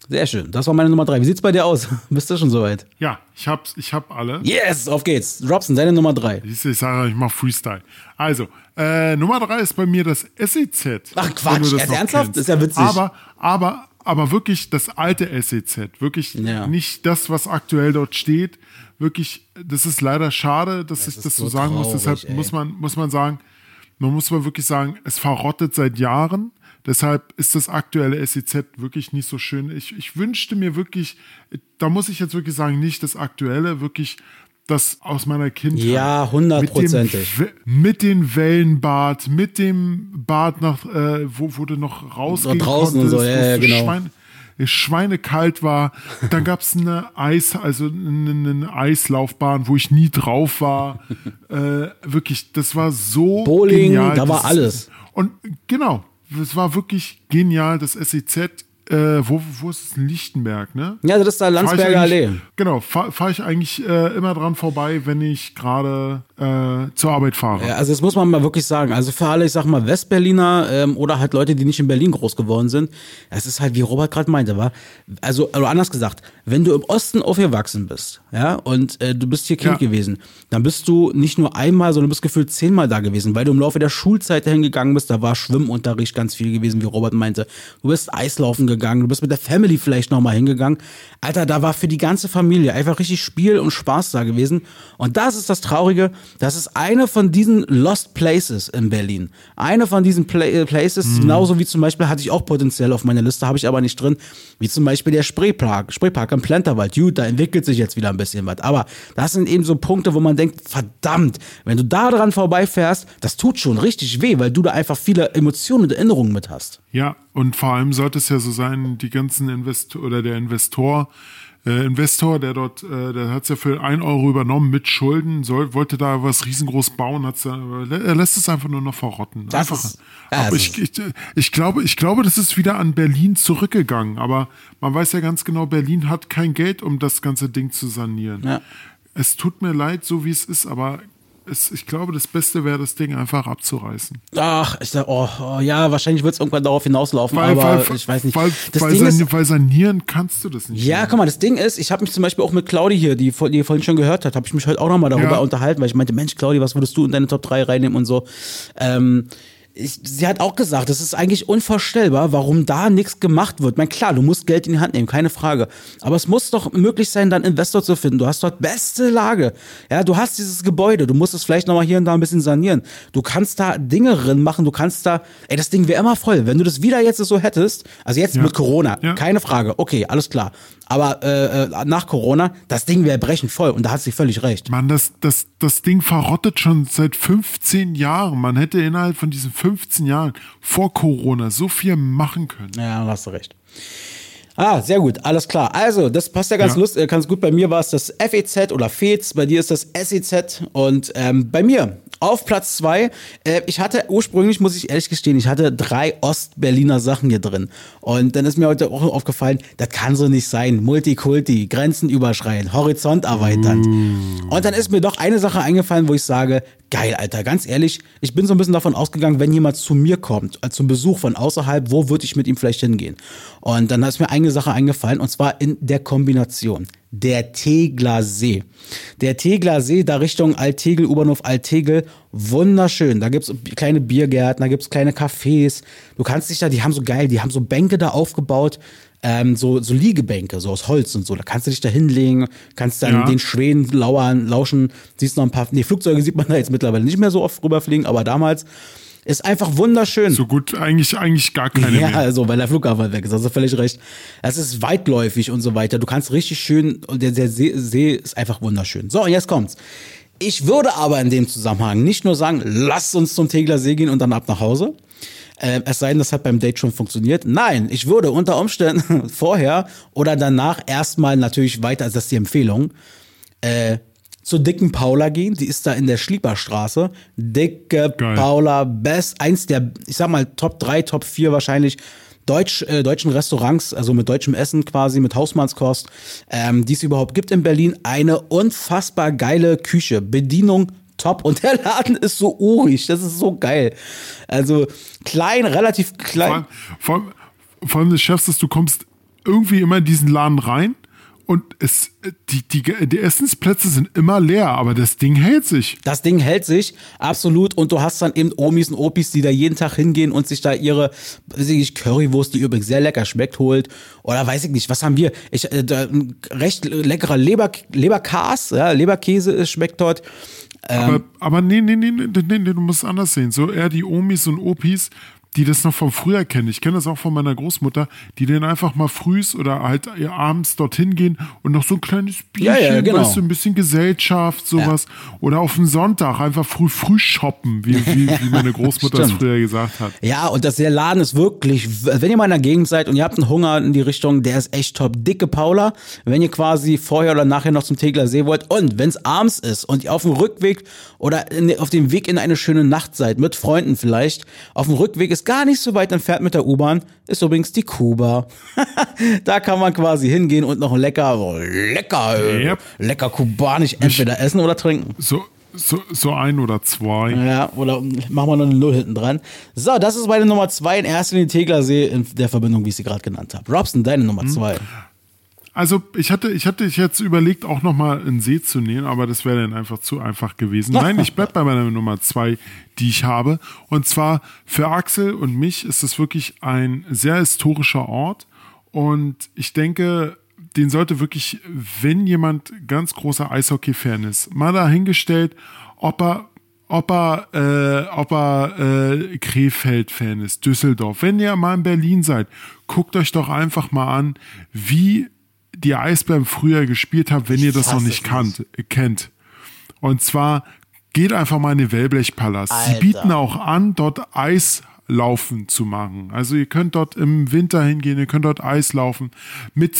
Sehr schön. Das war meine Nummer 3. Wie sieht's bei dir aus? Bist du schon soweit? Ja, ich hab alle. Yes, auf geht's. Robson, deine Nummer 3. Ich sage, ich mach Freestyle. Also, Nummer 3 ist bei mir das SEZ. Ach Quatsch, ernsthaft? Ist ja witzig. Aber wirklich das alte SEZ, wirklich nicht das, was aktuell dort steht. Wirklich, das ist leider schade, dass ich das so sagen muss. Deshalb muss man wirklich sagen, es verrottet seit Jahren. Deshalb ist das aktuelle SEZ wirklich nicht so schön. Ich wünschte mir wirklich, da muss ich jetzt wirklich sagen, nicht das aktuelle, wirklich das aus meiner Kindheit. Ja, 100%. Mit dem Wellenbad, mit dem Bad nach, wo du noch rausgehen draußen konntest, so, ja, genau. Schweinekalt war. Dann gab es eine Eislaufbahn, wo ich nie drauf war. Wirklich, das war so Bowling, genial. Da war alles. Und genau. es war wirklich genial, das SEZ. Wo ist es? In Lichtenberg, ne? Ja, also das ist da Landsberger Allee. Genau, fahre ich eigentlich immer dran vorbei, wenn ich gerade zur Arbeit fahre. Ja, also das muss man mal wirklich sagen. Also für alle, ich sag mal, Westberliner oder halt Leute, die nicht in Berlin groß geworden sind, es ist halt, wie Robert gerade meinte, war. Also anders gesagt, wenn du im Osten aufgewachsen bist, ja, und du bist hier Kind gewesen, dann bist du nicht nur einmal, sondern du bist gefühlt 10-mal da gewesen, weil du im Laufe der Schulzeit dahin gegangen bist, da war Schwimmunterricht ganz viel gewesen, wie Robert meinte. Du bist Eislaufen gegangen. Du bist mit der Family vielleicht nochmal hingegangen. Alter, da war für die ganze Familie einfach richtig Spiel und Spaß da gewesen. Und das ist das Traurige, das ist eine von diesen Lost Places in Berlin. Eine von diesen Places, genauso wie zum Beispiel, hatte ich auch potenziell auf meiner Liste, habe ich aber nicht drin, wie zum Beispiel der Spreepark im Plenterwald. Gut, da entwickelt sich jetzt wieder ein bisschen was. Aber das sind eben so Punkte, wo man denkt, verdammt, wenn du da dran vorbeifährst, das tut schon richtig weh, weil du da einfach viele Emotionen und Erinnerungen mit hast. Ja, und vor allem sollte es ja so sein, die ganzen Investor, der dort, der hat es ja für 1 Euro übernommen mit Schulden, wollte da was riesengroß bauen, er lässt es einfach nur noch verrotten. Aber ich glaube, das ist wieder an Berlin zurückgegangen, aber man weiß ja ganz genau, Berlin hat kein Geld, um das ganze Ding zu sanieren. Ja. Es tut mir leid, so wie es ist, aber ich glaube, das Beste wäre, das Ding einfach abzureißen. Ach, ich sag, ja, wahrscheinlich wird es irgendwann darauf hinauslaufen, aber ich weiß nicht. Weil sanieren kannst du das nicht. Ja, guck mal, das Ding ist, ich habe mich zum Beispiel auch mit Claudi hier, die vorhin schon gehört hat, habe ich mich heute auch nochmal darüber unterhalten, weil ich meinte, Mensch, Claudi, was würdest du in deine Top 3 reinnehmen und so. Sie hat auch gesagt, das ist eigentlich unvorstellbar, warum da nichts gemacht wird. Ich meine, klar, du musst Geld in die Hand nehmen, keine Frage. Aber es muss doch möglich sein, dann Investor zu finden. Du hast dort beste Lage. Ja, du hast dieses Gebäude, du musst es vielleicht nochmal hier und da ein bisschen sanieren. Du kannst da Dinge drin machen, das Ding wäre immer voll. Wenn du das wieder jetzt so hättest, also jetzt mit Corona, keine Frage, okay, alles klar. Aber nach Corona, das Ding wäre brechend voll und da hat sie völlig recht. Mann, das Ding verrottet schon seit 15 Jahren. Man hätte innerhalb von diesen 15 Jahren vor Corona so viel machen können. Ja, hast du recht. Ah, sehr gut, alles klar. Also, das passt ja ganz gut. Bei mir war es das FEZ oder FEZ, bei dir ist das SEZ und bei mir auf Platz 2, ich hatte ursprünglich, muss ich ehrlich gestehen, ich hatte 3 Ostberliner Sachen hier drin. Und dann ist mir heute auch aufgefallen, das kann so nicht sein. Multikulti, Grenzen überschreiten, Horizont erweitern. Und dann ist mir doch eine Sache eingefallen, wo ich sage, geil, Alter, ganz ehrlich, ich bin so ein bisschen davon ausgegangen, wenn jemand zu mir kommt, zum Besuch von außerhalb, wo würde ich mit ihm vielleicht hingehen? Und dann ist mir eine Sache eingefallen, und zwar in der Kombination. Der Tegeler See. Der Tegeler See, da Richtung Altegel, U-Bahnhof Altegel, wunderschön. Da gibt's kleine Biergärten, da gibt's kleine Cafés. Du kannst dich da, die haben so Bänke da aufgebaut, so Liegebänke, so aus Holz und so. Da kannst du dich da hinlegen, kannst dann den Schwänen lauschen, siehst noch ein paar, Flugzeuge sieht man da jetzt mittlerweile nicht mehr so oft rüberfliegen, aber damals ist einfach wunderschön. So gut, eigentlich gar keine mehr. Ja, also, weil der Flughafen weg ist, hast du völlig recht. Es ist weitläufig und so weiter. Du kannst richtig schön, und der See ist einfach wunderschön. So, und jetzt kommt's. Ich würde aber in dem Zusammenhang nicht nur sagen, lasst uns zum Tegeler See gehen und dann ab nach Hause. Es sei denn, das hat beim Date schon funktioniert. Nein, ich würde unter Umständen vorher oder danach erstmal natürlich weiter, also das ist die Empfehlung, zur dicken Paula gehen, die ist da in der Schlieperstraße. Dicke Geil. Paula, eins der, ich sag mal, Top 3, Top 4 wahrscheinlich deutschen Restaurants, also mit deutschem Essen quasi, mit Hausmannskost, die es überhaupt gibt in Berlin. Eine unfassbar geile Küche, Bedienung top und der Laden ist so urig, das ist so geil. Also klein, relativ klein. Vor allem des Chefs ist, du kommst irgendwie immer in diesen Laden rein. Und die Essensplätze sind immer leer, aber das Ding hält sich. Das Ding hält sich, absolut. Und du hast dann eben Omis und Opis, die da jeden Tag hingehen und sich da ihre, weiß ich nicht, Currywurst, die übrigens sehr lecker schmeckt, holt. Oder weiß ich nicht, was haben wir? Ein recht leckerer Leberkäse, ja, Leberkäse schmeckt dort. Aber nee, du musst es anders sehen. So eher die Omis und Opis, die das noch von früher kennen. Ich kenne das auch von meiner Großmutter, die dann einfach mal frühs oder halt abends dorthin gehen und noch so ein kleines Bierchen, genau. Weißt du, ein bisschen Gesellschaft, sowas. Ja. Oder auf den Sonntag einfach früh shoppen, wie meine Großmutter das früher gesagt hat. Ja, und der Laden ist wirklich, wenn ihr mal in der Gegend seid und ihr habt einen Hunger in die Richtung, der ist echt top. Dicke Paula, wenn ihr quasi vorher oder nachher noch zum Tegeler See wollt und wenn es abends ist und ihr auf dem Rückweg oder auf dem Weg in eine schöne Nacht seid, mit Freunden vielleicht, auf dem Rückweg ist ist gar nicht so weit entfernt mit der U-Bahn, ist übrigens die Kuba. Da kann man quasi hingehen und noch lecker kubanisch entweder essen oder trinken. So ein oder zwei. Ja, oder machen wir noch eine Null hinten dran. So, das ist meine Nummer 2 in Erst in den Teglersee in der Verbindung, wie ich sie gerade genannt habe. Robson, deine Nummer 2. Also ich hatte jetzt überlegt, auch nochmal einen See zu nehmen, aber das wäre dann einfach zu einfach gewesen. Nein, ich bleib bei meiner Nummer 2, die ich habe. Und zwar für Axel und mich ist es wirklich ein sehr historischer Ort. Und ich denke, den sollte wirklich, wenn jemand ganz großer Eishockey-Fan ist, mal dahingestellt, ob er Krefeld-Fan ist, Düsseldorf. Wenn ihr mal in Berlin seid, guckt euch doch einfach mal an, wie die Eisbären früher gespielt haben, wenn ihr das noch nicht kennt. Und zwar geht einfach mal in den Wellblechpalast. Alter. Sie bieten auch an, dort Eislaufen zu machen. Also ihr könnt dort im Winter hingehen, ihr könnt dort Eislaufen. Mit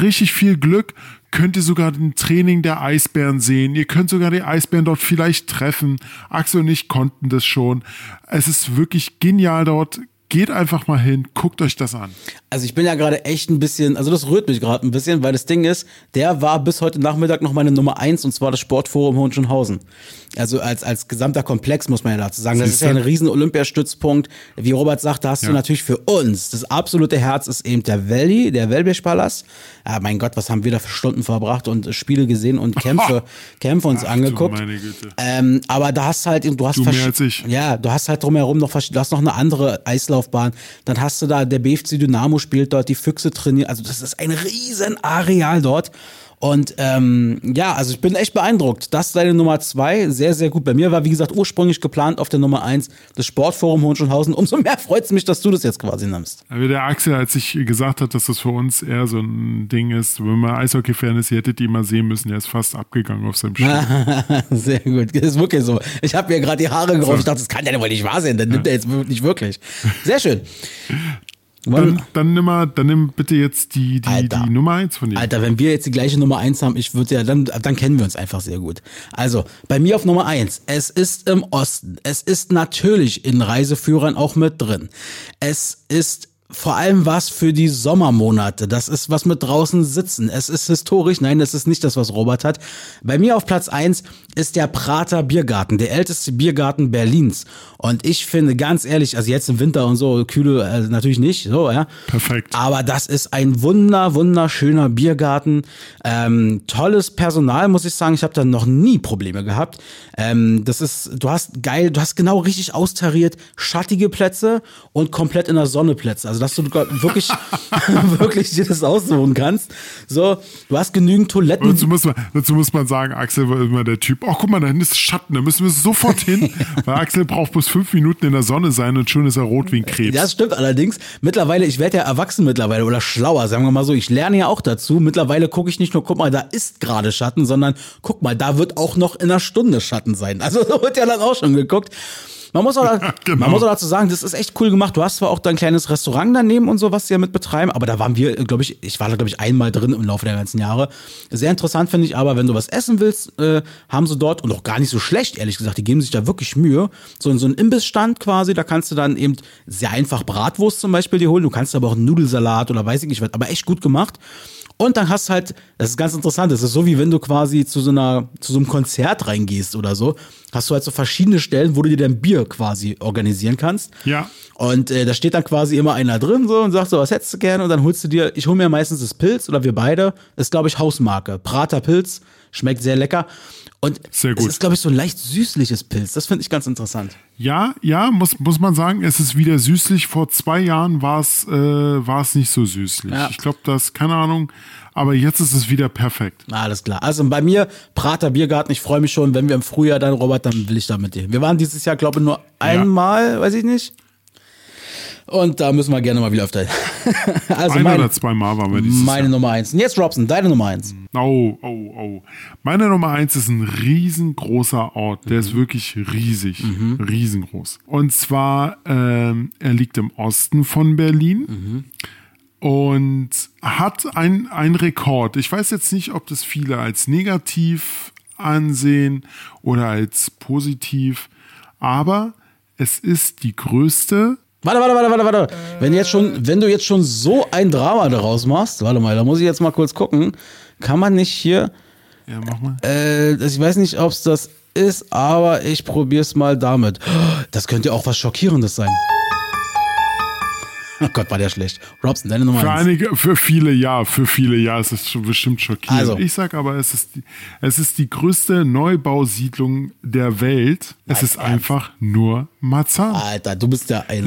richtig viel Glück könnt ihr sogar den Training der Eisbären sehen. Ihr könnt sogar die Eisbären dort vielleicht treffen. Axel und ich konnten das schon. Es ist wirklich genial dort. Geht einfach mal hin, guckt euch das an. Also ich bin ja gerade echt ein bisschen, also das rührt mich gerade ein bisschen, weil das Ding ist, der war bis heute Nachmittag noch meine Nummer 1 und zwar das Sportforum Hohenschönhausen. Also als gesamter Komplex muss man ja dazu sagen. Das ist ja ein riesen Olympiastützpunkt. Wie Robert sagt, da hast du natürlich für uns, das absolute Herz ist eben der Valley, der Wellblechpalast. Ah, mein Gott, was haben wir da für Stunden verbracht und Spiele gesehen und Kämpfe uns angeguckt. Meine Güte. Aber da hast halt, du hast halt drumherum noch, du hast noch eine andere Eislaufbahn. Dann hast du da, der BFC Dynamo spielt dort, die Füchse trainieren, also das ist ein riesen Areal dort und also ich bin echt beeindruckt, das ist deine Nummer 2, sehr, sehr gut. Bei mir war, wie gesagt, ursprünglich geplant auf der Nummer 1 das Sportforum Hohenschönhausen, umso mehr freut es mich, dass du das jetzt quasi nimmst. Der Axel, als ich gesagt hat, dass das für uns eher so ein Ding ist, wenn man Eishockey-Fan ist, ihr hättet ihn mal sehen müssen, der ist fast abgegangen auf seinem Spiel. Sehr gut, das ist wirklich so. Ich habe mir gerade die Haare gerauft, Ich dachte, das kann ja wohl nicht wahr sein, dann nimmt er jetzt nicht wirklich. Sehr schön. Dann nimm bitte jetzt die Nummer 1 von dir. Alter, wenn wir jetzt die gleiche Nummer 1 haben, ich würde ja, dann kennen wir uns einfach sehr gut. Also, bei mir auf Nummer 1, es ist im Osten. Es ist natürlich in Reiseführern auch mit drin. Es ist vor allem was für die Sommermonate. Das ist was mit draußen sitzen. Es ist historisch. Nein, das ist nicht das, was Robert hat. Bei mir auf Platz 1 ist der Prater Biergarten, der älteste Biergarten Berlins. Und ich finde, ganz ehrlich, also jetzt im Winter und so, kühle natürlich nicht, so, ja. Perfekt. Aber das ist ein wunderschöner Biergarten. Tolles Personal, muss ich sagen. Ich habe da noch nie Probleme gehabt. Du hast genau richtig austariert, schattige Plätze und komplett in der Sonne Plätze. Also dass du wirklich, wirklich dir das aussuchen kannst. So, du hast genügend Toiletten. Dazu muss man sagen, Axel war immer der Typ, guck mal, da hinten ist Schatten, da müssen wir sofort hin. Weil Axel braucht bloß 5 Minuten in der Sonne sein und schon ist er rot wie ein Krebs. Das stimmt allerdings. Mittlerweile, ich werde ja erwachsen mittlerweile oder schlauer, sagen wir mal so. Ich lerne ja auch dazu. Mittlerweile gucke ich nicht nur, guck mal, da ist gerade Schatten, sondern guck mal, da wird auch noch in einer Stunde Schatten sein. Also da wird ja dann auch schon geguckt. Man muss auch dazu sagen, das ist echt cool gemacht. Du hast zwar auch dein kleines Restaurant daneben und so, was sie ja mit betreiben, aber da waren wir, ich war da einmal drin im Laufe der ganzen Jahre. Sehr interessant finde ich aber, wenn du was essen willst, haben sie dort, und auch gar nicht so schlecht, ehrlich gesagt, die geben sich da wirklich Mühe, so einen Imbissstand quasi, da kannst du dann eben sehr einfach Bratwurst zum Beispiel dir holen, du kannst aber auch einen Nudelsalat oder weiß ich nicht was, aber echt gut gemacht. Und dann hast du halt, das ist ganz interessant, das ist so, wie wenn du quasi zu so einem Konzert reingehst oder so, hast du halt so verschiedene Stellen, wo du dir dein Bier quasi organisieren kannst. Ja. Und da steht dann quasi immer einer drin so und sagt so, was hättest du gerne? Und dann holst du dir, ich hole mir meistens das Pilz oder wir beide, das ist, glaube ich, Hausmarke, Prater Pilz, schmeckt sehr lecker. Und sehr gut. Es ist, glaube ich, so ein leicht süßliches Pilz, das finde ich ganz interessant. Ja, muss man sagen, es ist wieder süßlich. Vor 2 Jahren war es nicht so süßlich. Ja. Ich glaube, keine Ahnung, aber jetzt ist es wieder perfekt. Alles klar. Also bei mir, Prater Biergarten, ich freue mich schon, wenn wir im Frühjahr dann, Robert, dann will ich da mit dir. Wir waren dieses Jahr, glaube ich, nur einmal, weiß ich nicht. Und da müssen wir gerne mal wieder öfter hin. Also oder 2 Mal waren wir dieses Jahr. Meine Nummer 1. Und jetzt, Robson, deine Nummer 1. Oh. Meine Nummer 1 ist ein riesengroßer Ort. Der ist wirklich riesig. Mhm. Riesengroß. Und zwar, er liegt im Osten von Berlin. Mhm. Und hat einen Rekord. Ich weiß jetzt nicht, ob das viele als negativ ansehen oder als positiv. Aber es ist die größte Warte. Wenn du jetzt schon so ein Drama daraus machst, warte mal, da muss ich jetzt mal kurz gucken. Kann man nicht hier. Ja, mach mal. Ich weiß nicht, ob es das ist, aber ich probier's mal damit. Das könnte ja auch was Schockierendes sein. Oh Gott, war der schlecht. Robson, deine Nummer 1. Für viele, ja, es ist schon bestimmt schockierend. Also. Ich sag aber, es ist die größte Neubausiedlung der Welt. Es ist einfach nur Marzahn. Alter, du bist der einer.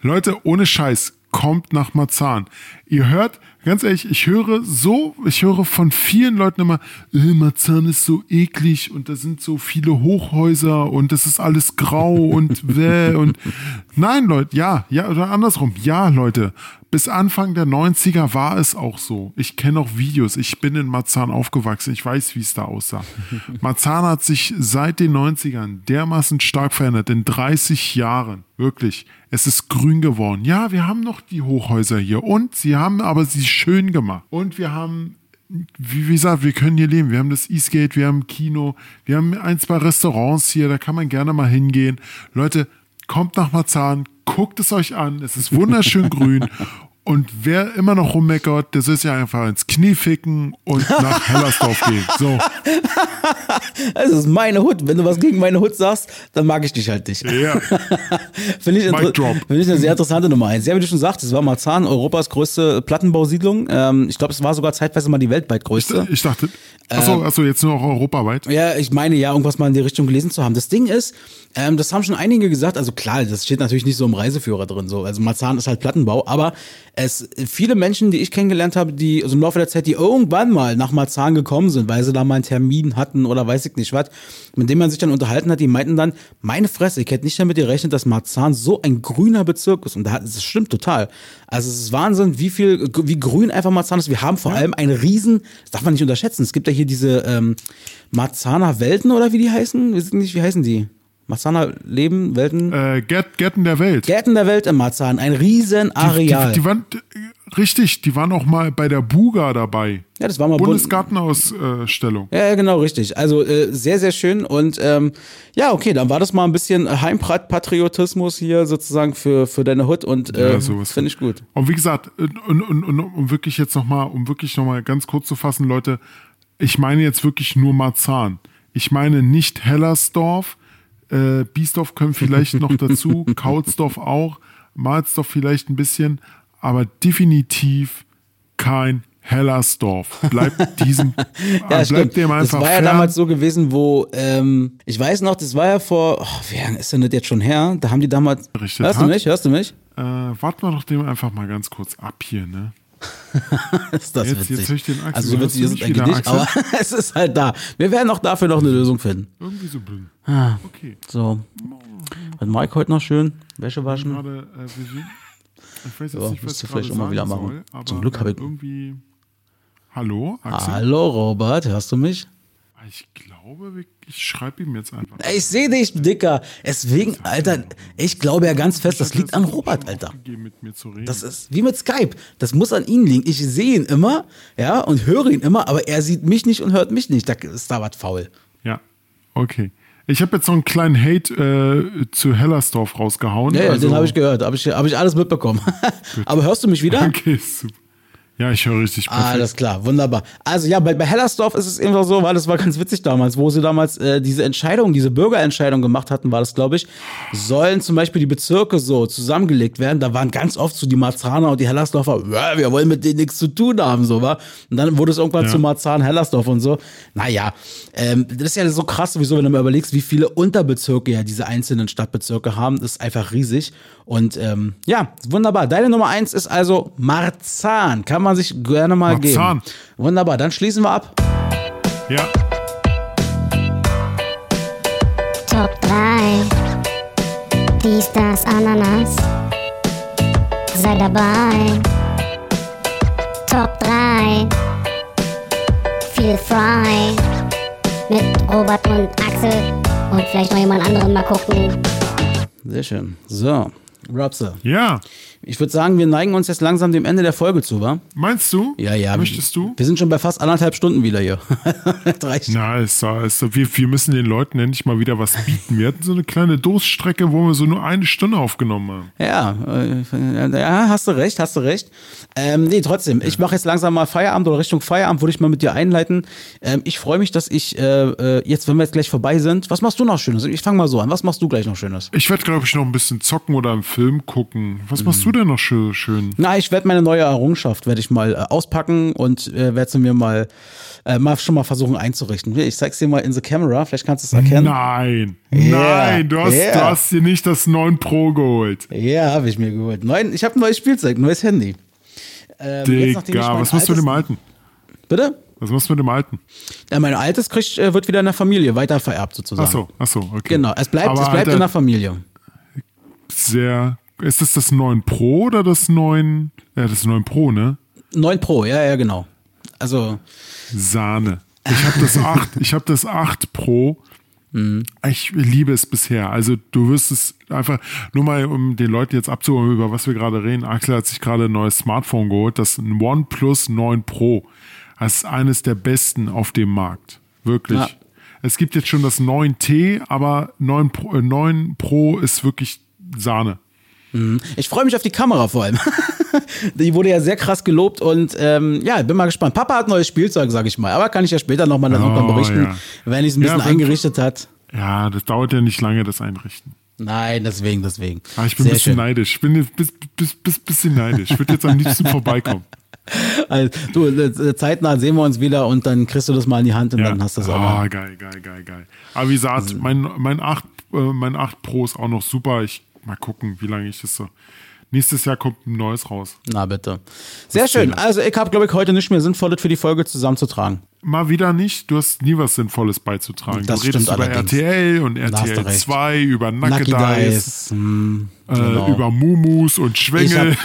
Leute, ohne Scheiß, kommt nach Marzahn. Ihr hört, ganz ehrlich, ich höre von vielen Leuten immer, Marzahn ist so eklig und da sind so viele Hochhäuser und das ist alles grau und bläh und nein, Leute, ja, oder andersrum, ja, Leute, bis Anfang der 90er war es auch so. Ich kenne auch Videos, ich bin in Marzahn aufgewachsen, ich weiß, wie es da aussah. Marzahn hat sich seit den 90ern dermaßen stark verändert, in 30 Jahren, wirklich. Es ist grün geworden. Ja, wir haben noch die Hochhäuser hier und sie haben aber sie schön gemacht. Und wir haben, wie gesagt, wir können hier leben. Wir haben das Eastgate, wir haben Kino, wir haben 1-2 Restaurants hier, da kann man gerne mal hingehen. Leute, kommt nach Marzahn, guckt es euch an, es ist wunderschön grün. Und wer immer noch rummeckert, der soll sich einfach ins Knie ficken und nach Hellersdorf gehen. So. Das ist meine Hut. Wenn du was gegen meine Hut sagst, dann mag ich dich halt nicht. Ja. Finde ich eine sehr interessante Nummer 1. Ja, wie du schon sagst, es war Marzahn, Europas größte Plattenbausiedlung. Ich glaube, es war sogar zeitweise mal die weltweit größte. Ich dachte, achso, jetzt nur auch europaweit. Ja, ich meine ja, irgendwas mal in die Richtung gelesen zu haben. Das Ding ist, das haben schon einige gesagt, also klar, das steht natürlich nicht so im Reiseführer drin. So. Also Marzahn ist halt Plattenbau, aber viele Menschen, die ich kennengelernt habe, die also im Laufe der Zeit, die irgendwann mal nach Marzahn gekommen sind, weil sie da mal einen Termin hatten oder weiß ich nicht was, mit dem man sich dann unterhalten hat, die meinten dann, meine Fresse, ich hätte nicht damit gerechnet, dass Marzahn so ein grüner Bezirk ist. Und das stimmt total. Also es ist Wahnsinn, wie grün einfach Marzahn ist. Wir haben vor allem einen Riesen, das darf man nicht unterschätzen, es gibt ja hier diese Marzahner Welten oder wie die heißen? Wir wissen nicht, wie heißen die? Marzahner Leben, Welten? Gärten der Welt. Gärten der Welt in Marzahn, ein Riesenareal. Die waren, richtig, die waren auch mal bei der Buga dabei. Ja, das war mal Bundesgartenausstellung. Ja, genau, richtig. Also sehr, sehr schön und ja, okay, dann war das mal ein bisschen Heimpatriotismus hier sozusagen für deine Hood und finde ich gut. Und wie gesagt, um wirklich jetzt nochmal, ganz kurz zu fassen, Leute, ich meine jetzt wirklich nur Marzahn. Ich meine nicht Hellersdorf, Biesdorf können vielleicht noch dazu, Kautsdorf auch, Marsdorf vielleicht ein bisschen, aber definitiv kein Hellersdorf. Bleibt dem einfach fern. Das war ja damals so gewesen, wo, ich weiß noch, das war ja vor, wie lange ist denn das jetzt schon her? Da haben die damals, hörst du mich? Warten wir doch dem einfach mal ganz kurz ab hier, ne? Ist das jetzt, witzig. Jetzt höre ich den Axel. Also so witzig ist es eigentlich nicht, aber es ist halt da. Wir werden auch dafür noch eine Lösung finden. Irgendwie so blöd. Ah, okay. So. Hat Mike heute noch schön Wäsche waschen? Ich weiß jetzt nicht, was ich vielleicht auch mal wieder machen. Soll, zum Glück habe ich irgendwie... Hallo, Axel? Hallo, Robert, hörst du mich? Ich glaube, ich schreibe ihm jetzt einfach. Ich sehe dich, Dicker. Deswegen, Alter, ich glaube ja ganz fest, das liegt an Robert, Alter. Das ist wie mit Skype. Das muss an ihn liegen. Ich sehe ihn immer, ja, und höre ihn immer, aber er sieht mich nicht und hört mich nicht. Da ist da was faul. Ja, okay. Ich habe jetzt so einen kleinen Hate zu Hellersdorf rausgehauen. Ja, also, den habe ich gehört. Hab ich alles mitbekommen. Aber hörst du mich wieder? Okay, super. Ja, ich höre richtig perfekt. Alles klar, wunderbar. Also ja, bei Hellersdorf ist es immer so, weil das war ganz witzig damals, wo sie damals diese Bürgerentscheidung gemacht hatten, war das, glaube ich, sollen zum Beispiel die Bezirke so zusammengelegt werden. Da waren ganz oft so die Marzaner und die Hellersdorfer, wir wollen mit denen nichts zu tun haben, so, wa? Und dann wurde es irgendwann zu Marzahn, Hellersdorf und so. Naja, das ist ja so krass, sowieso, wenn du mal überlegst, wie viele Unterbezirke ja diese einzelnen Stadtbezirke haben, das ist einfach riesig. Und ja, wunderbar. Deine Nummer 1 ist also Marzahn. Kann man sich gerne mal Marzahn geben. Wunderbar, dann schließen wir ab. Ja. Top 3. Dies, das, Ananas. Sei dabei. Top 3. Feel frei. Mit Robert und Axel. Und vielleicht noch jemand anderen mal gucken. Sehr schön. So, Rapsa. Ja. Ich würde sagen, wir neigen uns jetzt langsam dem Ende der Folge zu, wa? Meinst du? Ja. Möchtest du? Wir sind schon bei fast 1,5 Stunden wieder hier. Na, wir müssen den Leuten endlich mal wieder was bieten. Wir hatten so eine kleine Durststrecke, wo wir so nur 1 Stunde aufgenommen haben. Ja, hast du recht. Nee, trotzdem, ich mache jetzt langsam mal Feierabend oder Richtung Feierabend, würde ich mal mit dir einleiten. Ich freue mich, dass ich jetzt, wenn wir jetzt gleich vorbei sind, was machst du noch Schönes? Ich fange mal so an. Was machst du gleich noch Schönes? Ich werde, glaube ich, noch ein bisschen zocken oder einen Film gucken. Was machst du denn noch schön? Na, ich werde meine neue Errungenschaft mal auspacken und werde sie mir mal schon mal versuchen einzurichten. Ich zeig's dir mal in the camera, vielleicht kannst du es erkennen. Nein, du hast dir nicht das 9 Pro geholt. Ja, habe ich mir geholt. Ich habe ein neues Spielzeug, neues Handy. Digga, was machst du mit dem Alten? Bitte? Was machst du mit dem Alten? Ja, mein Altes wird wieder in der Familie weitervererbt sozusagen. Ach so, okay. Genau, es bleibt in der Familie. Ist das 9 Pro oder das 9? Ja, das 9 Pro, ne? 9 Pro, ja, genau. Also Sahne. Ich habe das 8, ich habe das 8 Pro. Mhm. Ich liebe es bisher. Also du wirst es einfach, nur mal um den Leuten jetzt abzuholen, über was wir gerade reden. Axel hat sich gerade ein neues Smartphone geholt, das OnePlus 9 Pro. Das ist eines der besten auf dem Markt. Wirklich. Ja. Es gibt jetzt schon das 9T, aber 9 Pro ist wirklich Sahne. Ich freue mich auf die Kamera vor allem. Die wurde ja sehr krass gelobt und bin mal gespannt. Papa hat neues Spielzeug, sag ich mal. Aber kann ich ja später nochmal darüber berichten, wenn ich es ein bisschen eingerichtet hat. Ja, das dauert ja nicht lange, das Einrichten. Nein, deswegen. Ah, ich bin ein bisschen neidisch. Ich bin bisschen neidisch. Ich würde jetzt am liebsten vorbeikommen. Also, du, zeitnah sehen wir uns wieder und dann kriegst du das mal in die Hand und dann hast du das auch mal. Geil. Aber wie gesagt, also, mein 8 Pro ist auch noch super. Mal gucken, wie lange ich das so. Nächstes Jahr kommt ein neues raus. Na bitte. Sehr schön. Also ich habe, glaube ich, heute nicht mehr Sinnvolles für die Folge zusammenzutragen. Mal wieder nicht. Du hast nie was Sinnvolles beizutragen. Das du redest über allerdings. RTL und RTL 2, über Nucky Dice, genau. Über Mumus und Schwengel.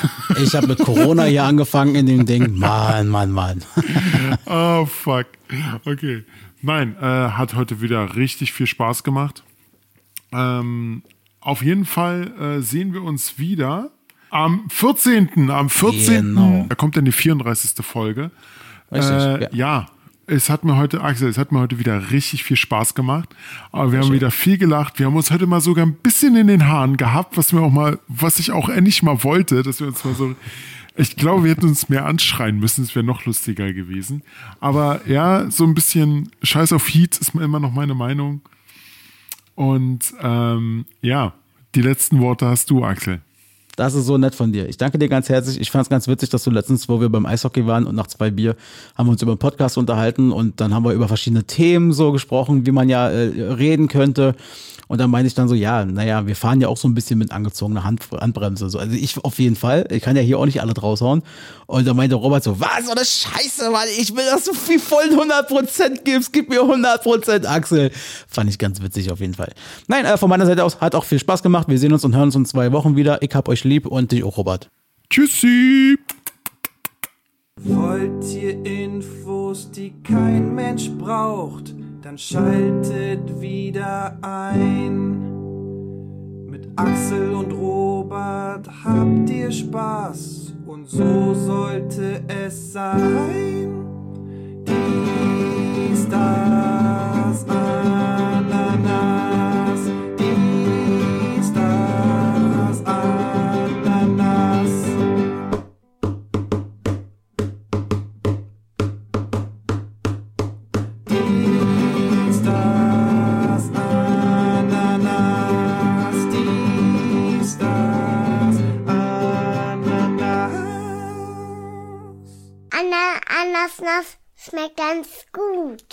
Ich hab mit Corona hier angefangen in dem Ding. Mann. Oh, fuck. Okay. Nein, hat heute wieder richtig viel Spaß gemacht. Auf jeden Fall sehen wir uns wieder am 14. Genau. Da kommt dann die 34. Folge. Richtig, ja, es hat mir heute wieder richtig viel Spaß gemacht. Aber wir haben wieder viel gelacht. Wir haben uns heute mal sogar ein bisschen in den Haaren gehabt, was ich auch endlich mal wollte, dass wir uns mal so. Ich glaube, wir hätten uns mehr anschreien müssen, es wäre noch lustiger gewesen. Aber ja, so ein bisschen Scheiß auf Heat ist immer noch meine Meinung. Und die letzten Worte hast du, Axel. Das ist so nett von dir. Ich danke dir ganz herzlich. Ich fand es ganz witzig, dass du letztens, wo wir beim Eishockey waren und nach 2 Bier, haben wir uns über einen Podcast unterhalten und dann haben wir über verschiedene Themen so gesprochen, wie man ja reden könnte. Und dann meinte ich dann so, wir fahren ja auch so ein bisschen mit angezogener Handbremse. So. Also ich auf jeden Fall, ich kann ja hier auch nicht alle raushauen. Und dann meinte Robert so, was, so eine Scheiße, Mann, ich will, dass du viel vollen 100% gibst, gib mir 100%, Axel. Fand ich ganz witzig auf jeden Fall. Nein, von meiner Seite aus, hat auch viel Spaß gemacht. Wir sehen uns und hören uns in 2 Wochen wieder. Ich hab euch lieb und dich auch, Robert. Tschüssi! Wollt ihr Infos, die kein Mensch braucht? Dann schaltet wieder ein. Mit Axel und Robert habt ihr Spaß und so sollte es sein. Dies, das, Ananas. Dies, das, Ananas. Ananas schmeckt ganz gut.